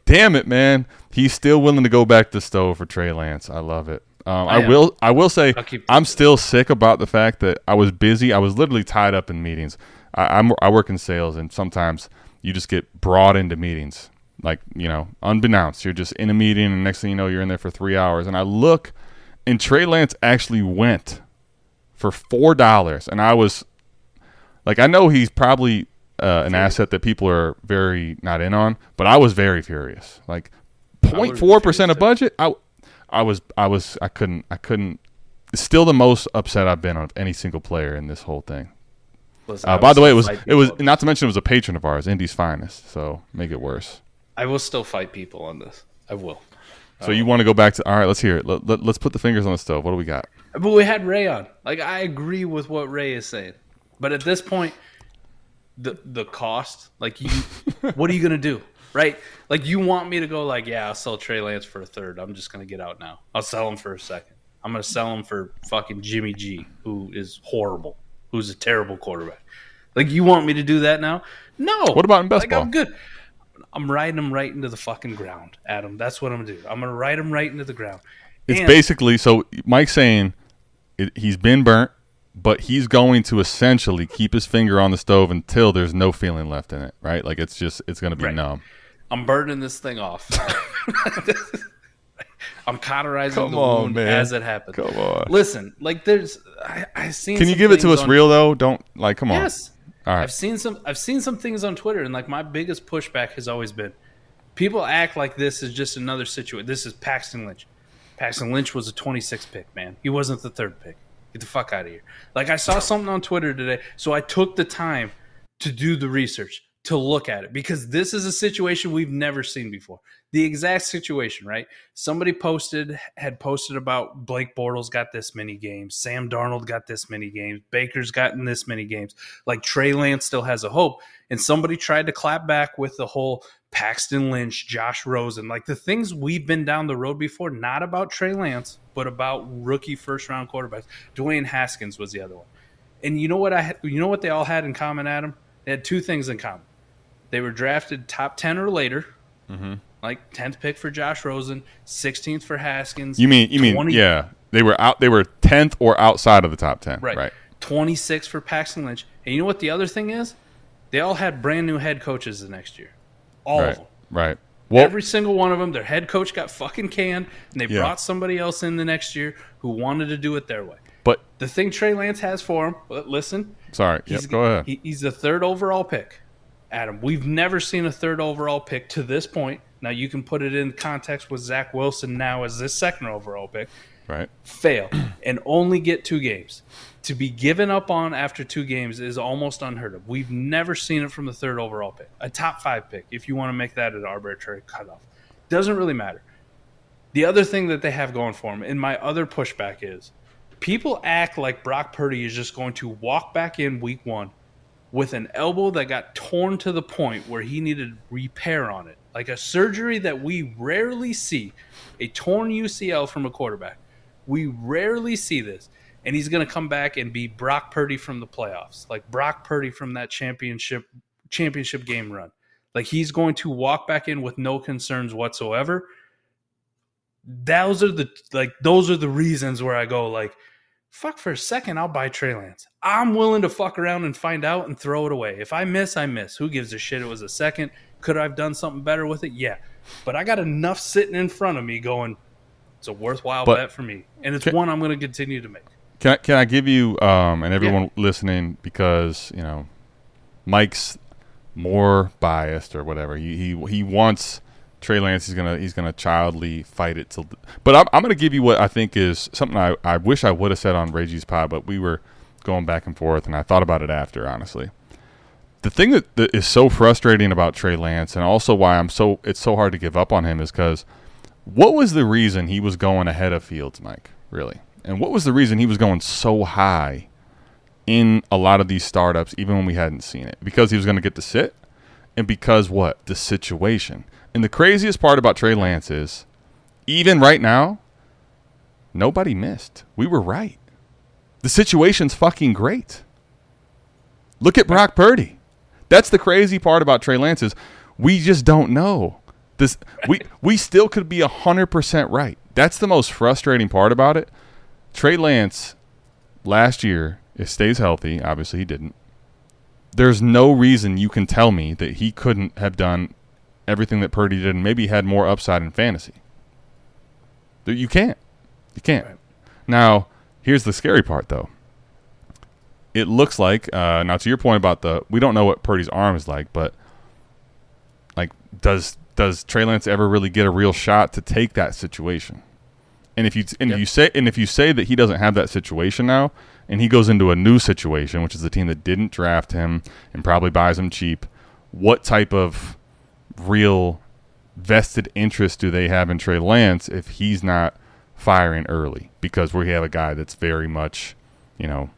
Damn it, man. He's still willing to go back to the stove for Trey Lance. I love it. I will say I'm still sick about the fact that I was busy. I was literally tied up in meetings. I work in sales, and sometimes you just get brought into meetings, like, unbeknownst. You're just in a meeting, and next thing you know, you're in there for 3 hours. And I look, and Trey Lance actually went for $4, and I was like, I know he's probably an asset that people are very not in on, but I was very furious. Like 0.4% of budget, I couldn't. It's still the most upset I've been on any single player in this whole thing. Listen, by the way, it was not to mention it was a patron of ours, Indy's Finest. So make it worse. I will still fight people on this. I will. So you want to go back to, all right, let's hear it. Let's put the fingers on the stove. What do we got? But we had Ray on. Like, I agree with what Ray is saying. But at this point, the cost, like, you, what are you going to do, right? Like, you want me to go, like, yeah, I'll sell Trey Lance for a third. I'm just going to get out now. I'll sell him for a second. I'm going to sell him for fucking Jimmy G, who is horrible, who's a terrible quarterback. Like, you want me to do that now? No. What about in best ball? I'm good. I'm riding him right into the fucking ground, Adam. That's what I'm going to do. I'm going to ride him right into the ground. It's basically, so Mike's saying he's been burnt, but he's going to essentially keep his finger on the stove until there's no feeling left in it, right? Like it's going to be numb. I'm burning this thing off. I'm cauterizing the wound as it happens. Come on. Listen, like I've seen. Can you give it to us real though? Don't like, come on. Yes. All right. I've seen some things on Twitter, and like my biggest pushback has always been, people act like this is just another situation. This is Paxton Lynch. Paxton Lynch was a 26th pick, man. He wasn't the third pick. Get the fuck out of here. Like, I saw something on Twitter today, so I took the time to do the research, to look at it, because this is a situation we've never seen before. The exact situation, right? Somebody had posted about Blake Bortles got this many games. Sam Darnold got this many games. Baker's gotten this many games. Like, Trey Lance still has a hope. And somebody tried to clap back with the whole Paxton Lynch, Josh Rosen, like the things we've been down the road before, not about Trey Lance, but about rookie first-round quarterbacks. Dwayne Haskins was the other one. And you know what you know what they all had in common, Adam? They had two things in common. They were drafted top 10 or later, like 10th pick for Josh Rosen, 16th for Haskins. You mean, they were 10th or outside of the top 10, right? 26 for Paxton Lynch. And you know what the other thing is? They all had brand new head coaches the next year, all of them. Right. Well, every single one of them, their head coach got fucking canned, and they brought somebody else in the next year who wanted to do it their way. But the thing Trey Lance has for him, listen. Sorry, go ahead. He's the third overall pick. Adam, we've never seen a third overall pick to this point. Now, you can put it in context with Zach Wilson now as this second overall pick. Right. Fail and only get 2 games. To be given up on after 2 games is almost unheard of. We've never seen it from the third overall pick. A top 5 pick, if you want to make that an arbitrary cutoff. Doesn't really matter. The other thing that they have going for them, and my other pushback is, people act like Brock Purdy is just going to walk back in week 1 with an elbow that got torn to the point where he needed repair on it. Like a surgery that we rarely see, a torn UCL from a quarterback. We rarely see this. And he's going to come back and be Brock Purdy from the playoffs, like Brock Purdy from that championship game run. Like, he's going to walk back in with no concerns whatsoever. Those are the reasons where I go, like, fuck for a second, I'll buy Trey Lance. I'm willing to fuck around and find out and throw it away. If I miss, I miss. Who gives a shit? It was a second. Could I have done something better with it? Yeah. But I got enough sitting in front of me going, it's a worthwhile bet for me. And it's one I'm going to continue to make. Can I give you and everyone listening, because, you know, Mike's more biased or whatever. He wants Trey Lance. He's gonna childly fight it till. But I'm gonna give you what I think is something I wish I would have said on Reggie's pod, but we were going back and forth, and I thought about it after. Honestly, the thing that is so frustrating about Trey Lance, and also why it's so hard to give up on him, is because what was the reason he was going ahead of Fields, Mike? Really, and what was the reason he was going so high in a lot of these startups, even when we hadn't seen it? Because he was going to get to sit, and because what the situation. And the craziest part about Trey Lance is, even right now, nobody missed. We were right. The situation's fucking great. Look at Brock Purdy. That's the crazy part about Trey Lance is we just don't know. This we still could be 100% right. That's the most frustrating part about it. Trey Lance, last year, if stays healthy, obviously he didn't. There's no reason you can tell me that he couldn't have done everything that Purdy did, and maybe had more upside in fantasy. You can't. Right. Now, here's the scary part, though. It looks like now, to your point about we don't know what Purdy's arm is like, but like, does Trey Lance ever really get a real shot to take that situation? And if you say that he doesn't have that situation now, and he goes into a new situation, which is the team that didn't draft him and probably buys him cheap, what type of real vested interest do they have in Trey Lance if he's not firing early? Because we have a guy that's very much, you know,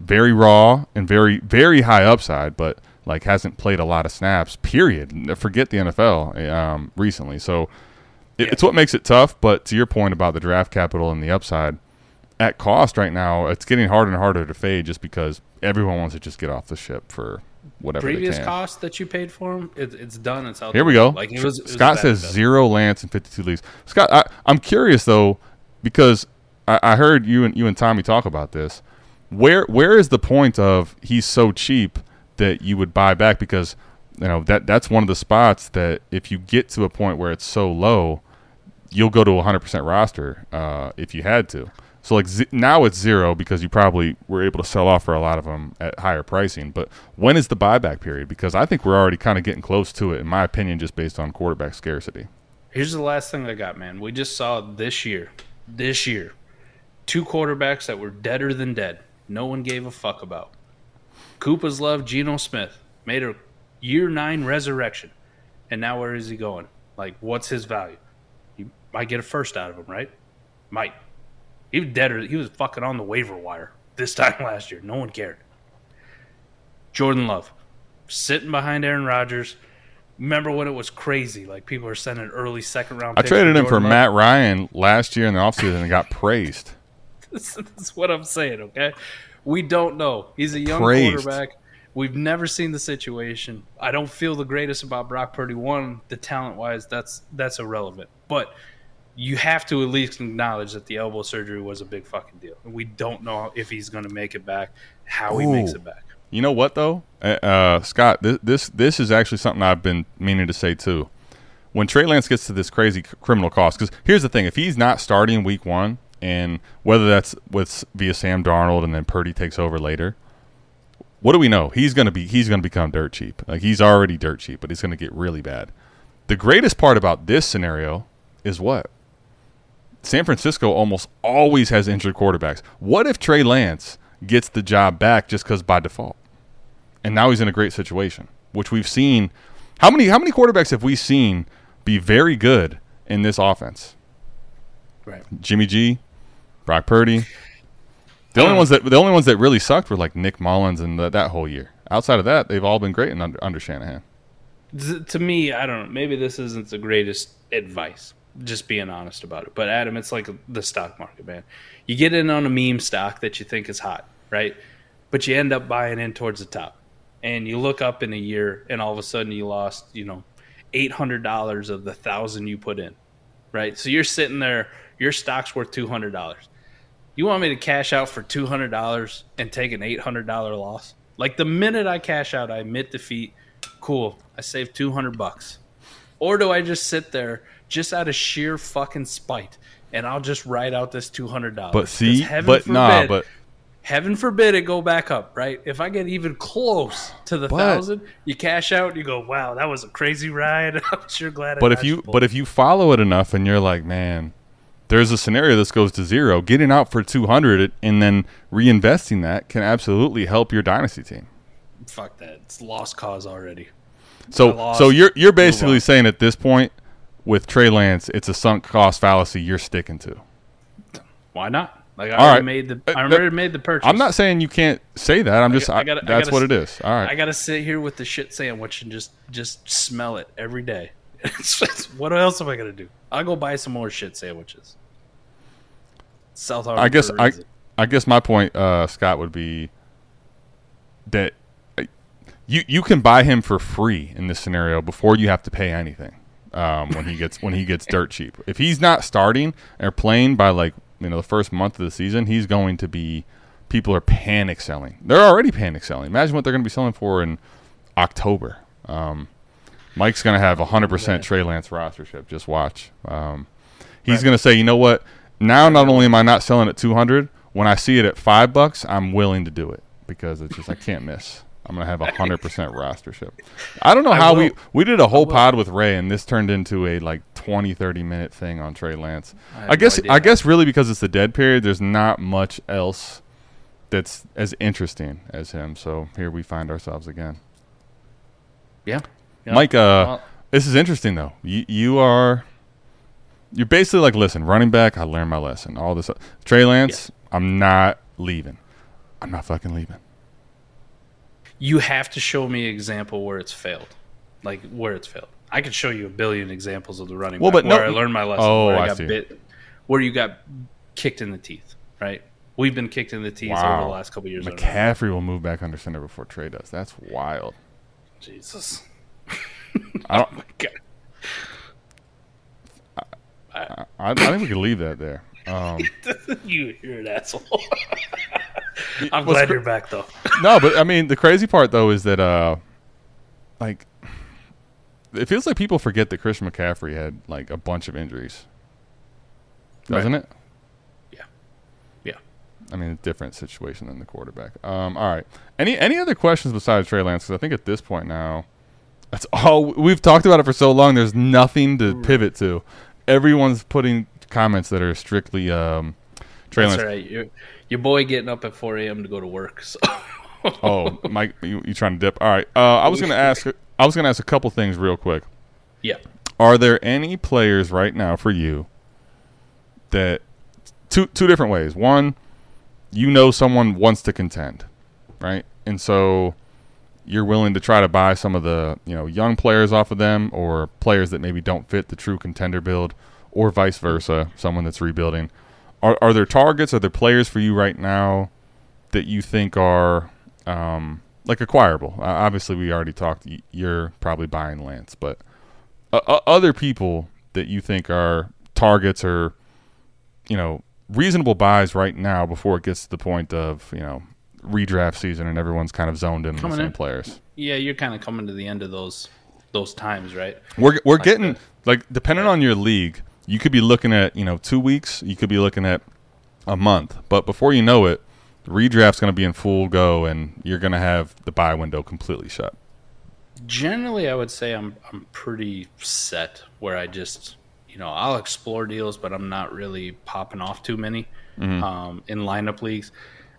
very raw and very, very high upside, but like hasn't played a lot of snaps, period. Forget the NFL recently. So it's what makes it tough. But to your point about the draft capital and the upside, at cost right now, it's getting harder and harder to fade just because everyone wants to just get off the ship for whatever previous cost that you paid for him. It's done. It's out here. We go. Like, it was Scott says bad. 0 Lance in 52 leagues. Scott, I'm curious though, because I heard you and Tommy talk about this. Where is the point of he's so cheap that you would buy back? Because, you know, that's one of the spots that if you get to a point where it's so low, you'll go to 100% roster if you had to. So like now it's zero because you probably were able to sell off for a lot of them at higher pricing. But when is the buyback period? Because I think we're already kind of getting close to it, in my opinion, just based on quarterback scarcity. Here's the last thing I got, man. We just saw this year, two quarterbacks that were deader than dead. No one gave a fuck about. Koopa's love, Geno Smith, made a year 9 resurrection. And now where is he going? Like, what's his value? You might get a first out of him, right? Might. He was dead, or he was fucking on the waiver wire this time last year. No one cared. Jordan Love, sitting behind Aaron Rodgers. Remember when it was crazy? Like, people are sending early second-round picks. I traded him for Matt Ryan last year in the offseason and got praised. This is what I'm saying, okay? We don't know. He's a young quarterback. We've never seen the situation. I don't feel the greatest about Brock Purdy. One, the talent-wise, that's irrelevant. But you have to at least acknowledge that the elbow surgery was a big fucking deal. We don't know if he's going to make it back, how he makes it back. You know what, though? Scott, this is actually something I've been meaning to say, too. When Trey Lance gets to this crazy criminal cost, because here's the thing. If he's not starting week one, and whether that's via Sam Darnold and then Purdy takes over later, what do we know? He's going to become dirt cheap. Like, he's already dirt cheap, but it's going to get really bad. The greatest part about this scenario is what? San Francisco almost always has injured quarterbacks. What if Trey Lance gets the job back just because by default? And now he's in a great situation, which we've seen. How many quarterbacks have we seen be very good in this offense? Right. Jimmy G, Brock Purdy. The only ones that really sucked were like Nick Mullins and that whole year. Outside of that, they've all been great and under Shanahan. To me, I don't know. Maybe this isn't the greatest advice, just being honest about it. But, Adam, it's like the stock market, man. You get in on a meme stock that you think is hot, right? But you end up buying in towards the top. And you look up in a year, and all of a sudden you lost, $800 of the $1,000 you put in, right? So you're sitting there. Your stock's worth $200. You want me to cash out for $200 and take an $800 loss? Like, the minute I cash out, I admit defeat. Cool. I saved $200. Or do I just sit there just out of sheer fucking spite and I'll just ride out this $200? But see, heaven forbid it go back up, right? If I get even close to the $1,000, you cash out and you go, wow, that was a crazy ride. I'm sure glad I did. But if you follow it enough and you're like, man, there's a scenario this goes to zero. Getting out for $200 and then reinvesting that can absolutely help your dynasty team. Fuck that. It's lost cause already. So you're basically saying at this point with Trey Lance, it's a sunk cost fallacy you're sticking to. Why not? Like, I already made the purchase. I'm not saying you can't say that. That's what it is. All right. I gotta sit here with the shit sandwich and just smell it every day. What else am I gonna do? I'll go buy some more shit sandwiches. South Harmon. I guess my point, Scott, would be that you can buy him for free in this scenario before you have to pay anything. When he gets dirt cheap. If he's not starting or playing by the first month of the season, he's going to be. People are panic selling. They're already panic selling. Imagine what they're going to be selling for in October. Mike's going to have 100% Trey Lance rostership. Just watch. He's going to say, you know what? Now not only am I not selling at $200, when I see it at $5, I'm willing to do it because it's just I can't miss. I'm going to have 100% rostership. I don't know how we did a whole pod with Ray, and this turned into a 20-30 minute thing on Trey Lance. I guess really because it's the dead period, there's not much else that's as interesting as him. So here we find ourselves again. Yeah. Mike, this is interesting though. You're basically like, listen, running back, I learned my lesson. All this, Trey Lance, yeah. I'm not leaving. I'm not fucking leaving. You have to show me an example where it's failed, I could show you a billion examples of the running back I learned my lesson. Oh, where I got bit, where you got kicked in the teeth, right? We've been kicked in the teeth over the last couple of years. McCaffrey will move back under center before Trey does. That's wild. Jesus. Oh my God. I think we could leave that there. You're an asshole. I'm glad you're back, though. No, but I mean, the crazy part though is that, it feels like people forget that Christian McCaffrey had a bunch of injuries, doesn't it? Yeah. I mean, a different situation than the quarterback. All right. Any other questions besides Trey Lance? Because I think at this point now, that's all we've talked about it for so long. There's nothing to pivot to. Everyone's putting comments that are strictly Trey Lance. That's right. Your boy getting up at 4 a.m. to go to work. So. Oh, Mike, you trying to dip? All right. I was gonna ask a couple things real quick. Yeah. Are there any players right now for you that two different ways? One, you know someone wants to contend, right? And so you're willing to try to buy some of the, you know, young players off of them, or players that maybe don't fit the true contender build, or vice versa, someone that's rebuilding. Are there targets? Are there players for you right now that you think are like acquirable? Obviously, we already talked. You're probably buying Lance, but other people that you think are targets or, you know, reasonable buys right now before it gets to the point of, you know, redraft season and everyone's kind of zoned in on the same players. Yeah, you're kind of coming to the end of those times, right? We're like getting depending on your league, you could be looking at, you know, 2 weeks, you could be looking at a month, but before you know it, the redraft's going to be in full go and you're going to have the buy window completely shut. Generally, I would say I'm pretty set where I just, you know, I'll explore deals, but I'm not really popping off too many in lineup leagues.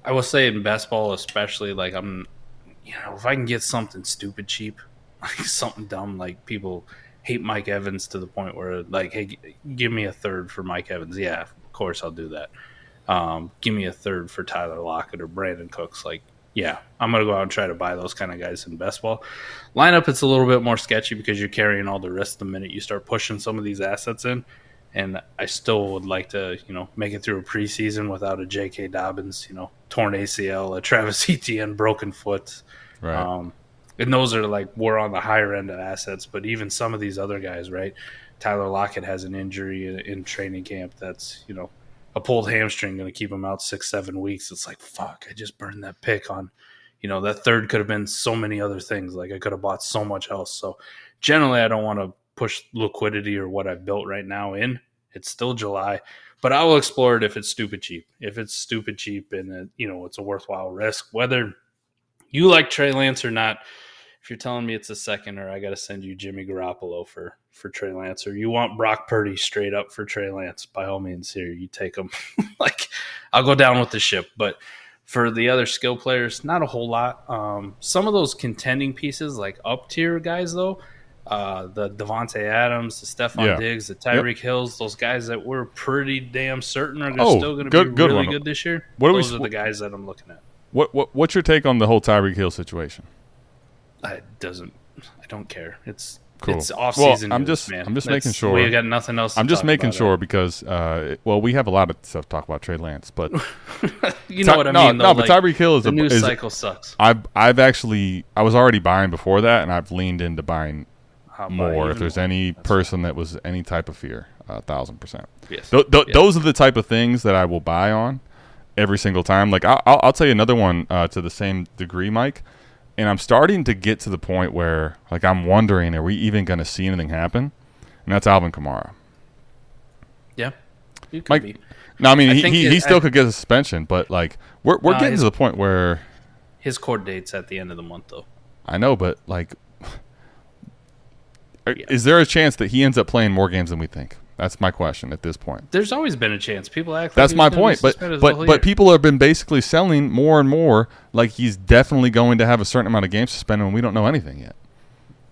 I will say in best ball, especially, like I'm, you know, if I can get something stupid cheap, like something dumb, like people hate Mike Evans to the point where, like, hey, give me a third for Mike Evans. Yeah, of course I'll do that. Give me a third for Tyler Lockett or Brandon Cooks. Like, yeah, I'm going to go out and try to buy those kind of guys in best ball. Lineup, it's a little bit more sketchy because you're carrying all the risk the minute you start pushing some of these assets in. And I still would like to, you know, make it through a preseason without a J.K. Dobbins, you know, torn ACL, a Travis Etienne, broken foot. Right. And those are like, we're on the higher end of assets. But even some of these other guys, right? Tyler Lockett has an injury in training camp that's, you know, a pulled hamstring going to keep him out 6-7 weeks. It's like, fuck, I just burned that pick on, you know, that third could have been so many other things. Like I could have bought so much else. So generally I don't want to push liquidity or what I've built right now in. It's still July, but I will explore it if it's stupid cheap. If it's stupid cheap and you know, it's a worthwhile risk, whether you like Trey Lance or not. If you're telling me it's a second or I got to send you Jimmy Garoppolo for Trey Lance, or you want Brock Purdy straight up for Trey Lance, by all means here, you take them. Like, I'll go down with the ship. But for the other skill players, not a whole lot. Some of those contending pieces, like up-tier guys, though, the Devontae Adams, the Stephon Diggs, the Tyreek Hills, those guys that we're pretty damn certain are still going to be really good this year. Those are the guys that I'm looking at. What's your take on the whole Tyreek Hill situation? I don't care. It's cool. It's off season. I'm just making sure. We got nothing else. I'm just making sure because we have a lot of stuff to talk about Trey Lance, but you know what I mean. No, but Tyreek Hill the news cycle sucks. I was already buying before that, and I've leaned into buying more. If there's any person that was any type of fear, 1,000%. Yes. Those are the type of things that I will buy on every single time. Like I'll tell you another one to the same degree, Mike. And I'm starting to get to the point where, like, I'm wondering, are we even going to see anything happen? And that's Alvin Kamara. Yeah, you could be. No, I mean, he still could get a suspension, but, like, we're getting to the point where his court date's at the end of the month, though. I know, but, like, is there a chance that he ends up playing more games than we think? That's my question at this point. There's always been a chance. People act like that's my point. But people have been basically selling more and more like he's definitely going to have a certain amount of games suspended when we don't know anything yet.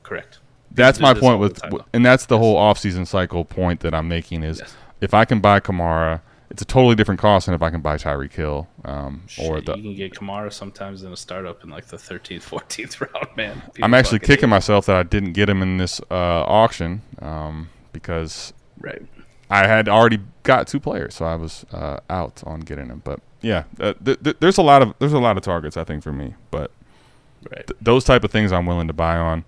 Correct. That's my point and that's the whole offseason cycle point that I'm making is if I can buy Kamara, it's a totally different cost than if I can buy Tyreek Hill. You can get Kamara sometimes in a startup in like the 13th, 14th round, man. I'm actually kicking myself that I didn't get him in this auction because – right, I had already got two players, so I was out on getting them. But yeah, there's a lot of targets I think for me, but those type of things I'm willing to buy on.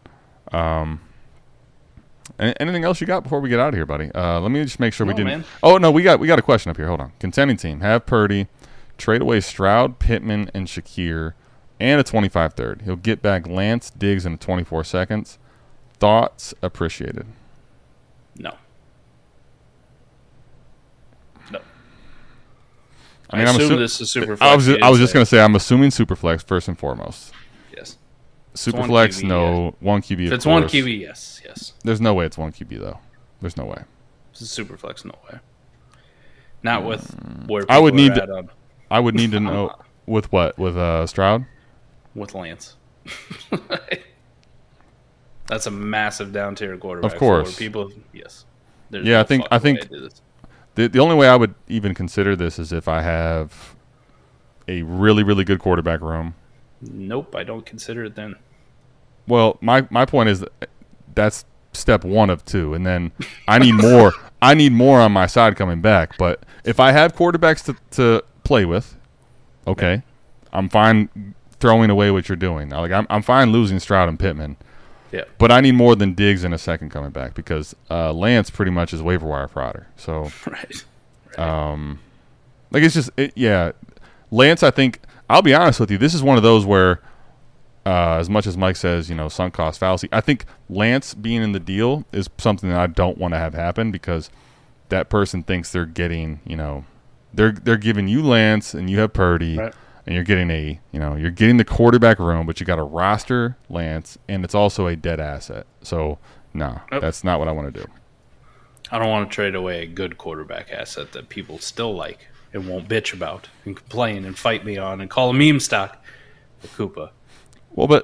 Anything else you got before we get out of here, buddy? Let me just make sure we didn't. Man. Oh no, we got a question up here. Hold on, contending team have Purdy, trade away Stroud, Pittman, and Shakir, and a 25 third. He'll get back Lance, Diggs, in 24 seconds. Thoughts appreciated. No. I assume this is Superflex. I was just going to say, I'm assuming Superflex first and foremost. Yes. Superflex, no. One QB, yes. One QB, if it's course. One QB, yes. Yes. There's no way it's one QB, though. There's no way. It's a Superflex, no way. Not with where people are at on. I would need to know with what? With Stroud? With Lance. That's a massive down-tier quarterback. Of course. People, yes. Yeah, I think the only way I would even consider this is if I have a really, really good quarterback room. Nope, I don't consider it then. Well, my point is that's step one of two, and then I need more. I need more on my side coming back. But if I have quarterbacks to play with, okay, I'm fine throwing away what you're doing. Like I'm fine losing Stroud and Pittman. Yeah, but I need more than Diggs in a second coming back because Lance pretty much is waiver wire fodder. So, right. Like it's just Lance. I think I'll be honest with you. This is one of those where, as much as Mike says, sunk cost fallacy. I think Lance being in the deal is something that I don't want to have happen because that person thinks they're getting they're giving you Lance and you have Purdy. Right. And you're getting the quarterback room, but you got a roster Lance, and it's also a dead asset. So that's not what I want to do. I don't want to trade away a good quarterback asset that people still like and won't bitch about and complain and fight me on and call a meme stock for Koopa. Well,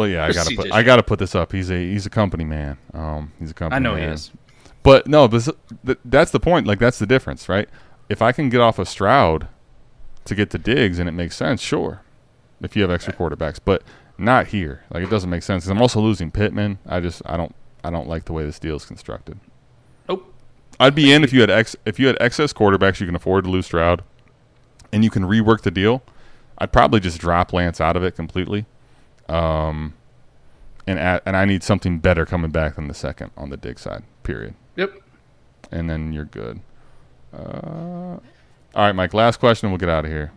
I gotta put this up. He's a company man. He's a company. I know man. He is. But no, that's the point. Like that's the difference, right? If I can get off of Stroud to get to Diggs and it makes sense, sure, if you have extra quarterbacks, but not here. Like it doesn't make sense. I'm also losing Pittman. I don't like the way this deal is constructed. Nope. I'd be in if you had excess quarterbacks you can afford to lose Stroud, and you can rework the deal. I'd probably just drop Lance out of it completely, and I need something better coming back than the second on the Diggs side. Period. Yep. And then you're good. All right, Mike, last question, and we'll get out of here.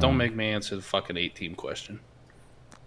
Don't make me answer the fucking 8-team question.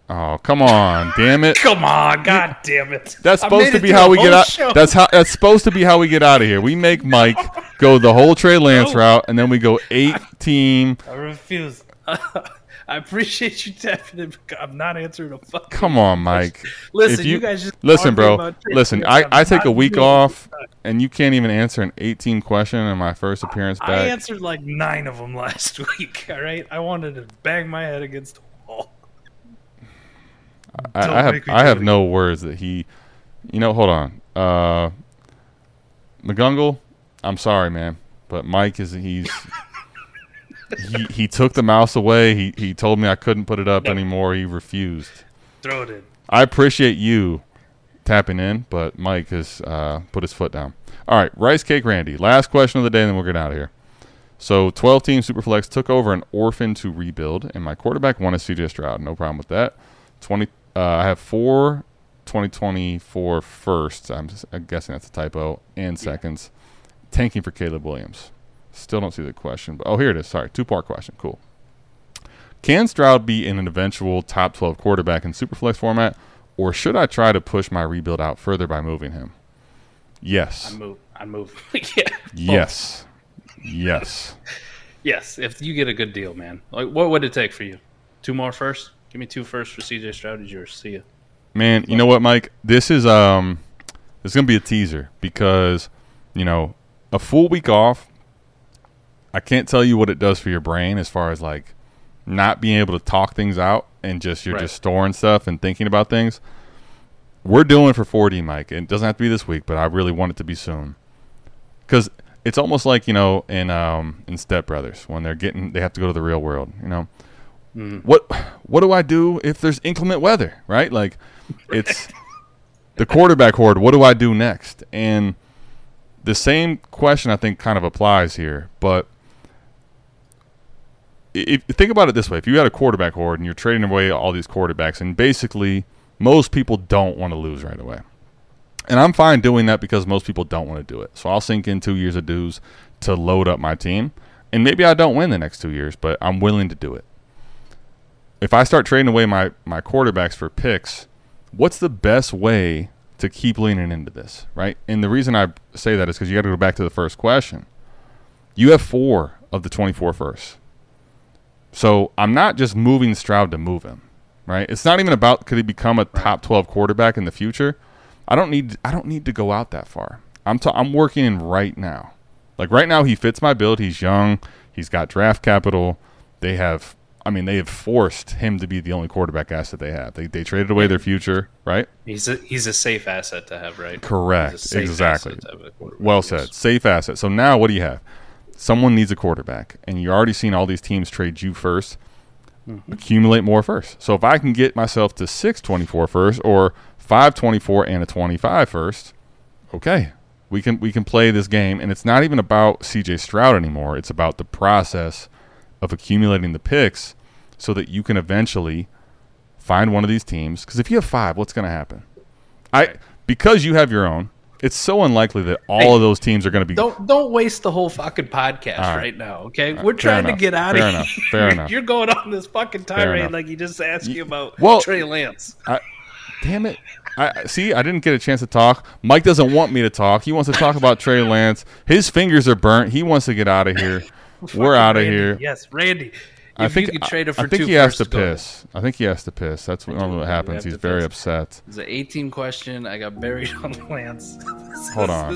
Oh, come on. Damn it. Come on. God damn it. That's supposed to be how we get out. Show. That's supposed to be how we get out of here. We make Mike go the whole Trey Lance route, and then we go 8-team. I refuse. I appreciate you tapping it, but I'm not answering a fucking Come on, Mike. Question. Listen, you guys just listen, bro. Listen, I take a week off, and you can't even answer an 8-team question in my first appearance back. I answered like 9 of them last week, all right? I wanted to bang my head against the wall. I have no words that he – hold on. McGungle, I'm sorry, man, but Mike is – he's – He took the mouse away. He told me I couldn't put it up anymore. He refused. Throw it in. I appreciate you tapping in, but Mike has put his foot down. All right, Rice Cake Randy. Last question of the day, and then we're getting out of here. So 12-team Superflex took over an orphan to rebuild, and my quarterback won a CJ Stroud. No problem with that. I have 4 2024 firsts. I'm guessing that's a typo, and seconds. Tanking for Caleb Williams. Still don't see the question, but here it is. Sorry, 2-part question. Cool. Can Stroud be in an eventual top 12 quarterback in Superflex format, or should I try to push my rebuild out further by moving him? Yes. I move. Yeah. Yes. Yes. Yes. If you get a good deal, man. Like, what would it take for you? 2 more firsts? Give me 2 firsts for CJ Stroud. Is yours? See ya. Man, you know what, Mike? This is gonna be a teaser because a full week off. I can't tell you what it does for your brain as far as like not being able to talk things out and just just storing stuff and thinking about things. We're doing for 4D, Mike. It doesn't have to be this week, but I really want it to be soon because it's almost like in Step Brothers when they have to go to the real world. What do I do if there's inclement weather? Right, like it's the quarterback horde. What do I do next? And the same question I think kind of applies here, but if think about it this way. If you had a quarterback horde and you're trading away all these quarterbacks, and basically most people don't want to lose right away. And I'm fine doing that because most people don't want to do it. So I'll sink in 2 years of dues to load up my team, and maybe I don't win the next 2 years, but I'm willing to do it. If I start trading away my quarterbacks for picks, what's the best way to keep leaning into this, right? And the reason I say that is because you got to go back to the first question. You have 4 of the 24 firsts. So I'm not just moving Stroud to move him, right? It's not even about could he become a top 12 quarterback in the future. I don't need to go out that far. I'm working in right now. Like right now, he fits my build. He's young. He's got draft capital. They have forced him to be the only quarterback asset they have. They traded away their future, right? He's a safe asset to have, right? Correct. Exactly. Well said. Safe asset. So now what do you have? Someone needs a quarterback, and you're already seeing all these teams trade you first, accumulate more first. So if I can get myself to 624 first or 524 and a 25 first, okay, we can play this game. And it's not even about CJ Stroud anymore. It's about the process of accumulating the picks so that you can eventually find one of these teams. Because if you have five, what's going to happen? Because you have your own. It's so unlikely that all of those teams are going to be. Don't waste the whole fucking podcast right now, okay? Right, we're trying to get out of here. Fair enough. You're going on this fucking tirade like he just asked you about Trey Lance. Damn it! I didn't get a chance to talk. Mike doesn't want me to talk. He wants to talk about Trey Lance. His fingers are burnt. He wants to get out of here. We're out of here. Yes, Randy. I think he has to piss. I think he has to piss. That's normally what happens. He's very upset. It's an 18 question. I got buried on Lance. Hold on.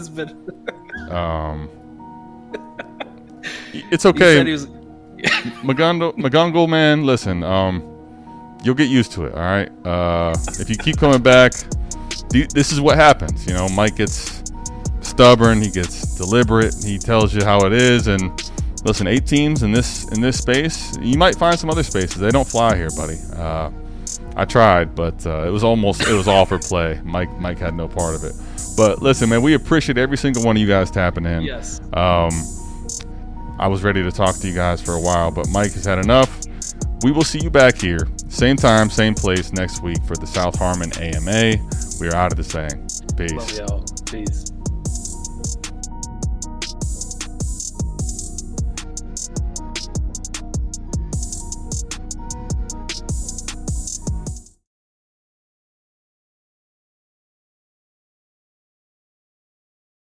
It's okay. McGongle, man, listen. You'll get used to it. All right. If you keep coming back, this is what happens. You know, Mike gets stubborn. He gets deliberate. He tells you how it is, and. Listen, 8 teams in this space. You might find some other spaces. They don't fly here, buddy. I tried, but it was all for play. Mike had no part of it. But listen, man, we appreciate every single one of you guys tapping in. Yes. I was ready to talk to you guys for a while, but Mike has had enough. We will see you back here, same time, same place next week for the South Harmon AMA. We are out of this thing. Peace. Love y'all. Peace.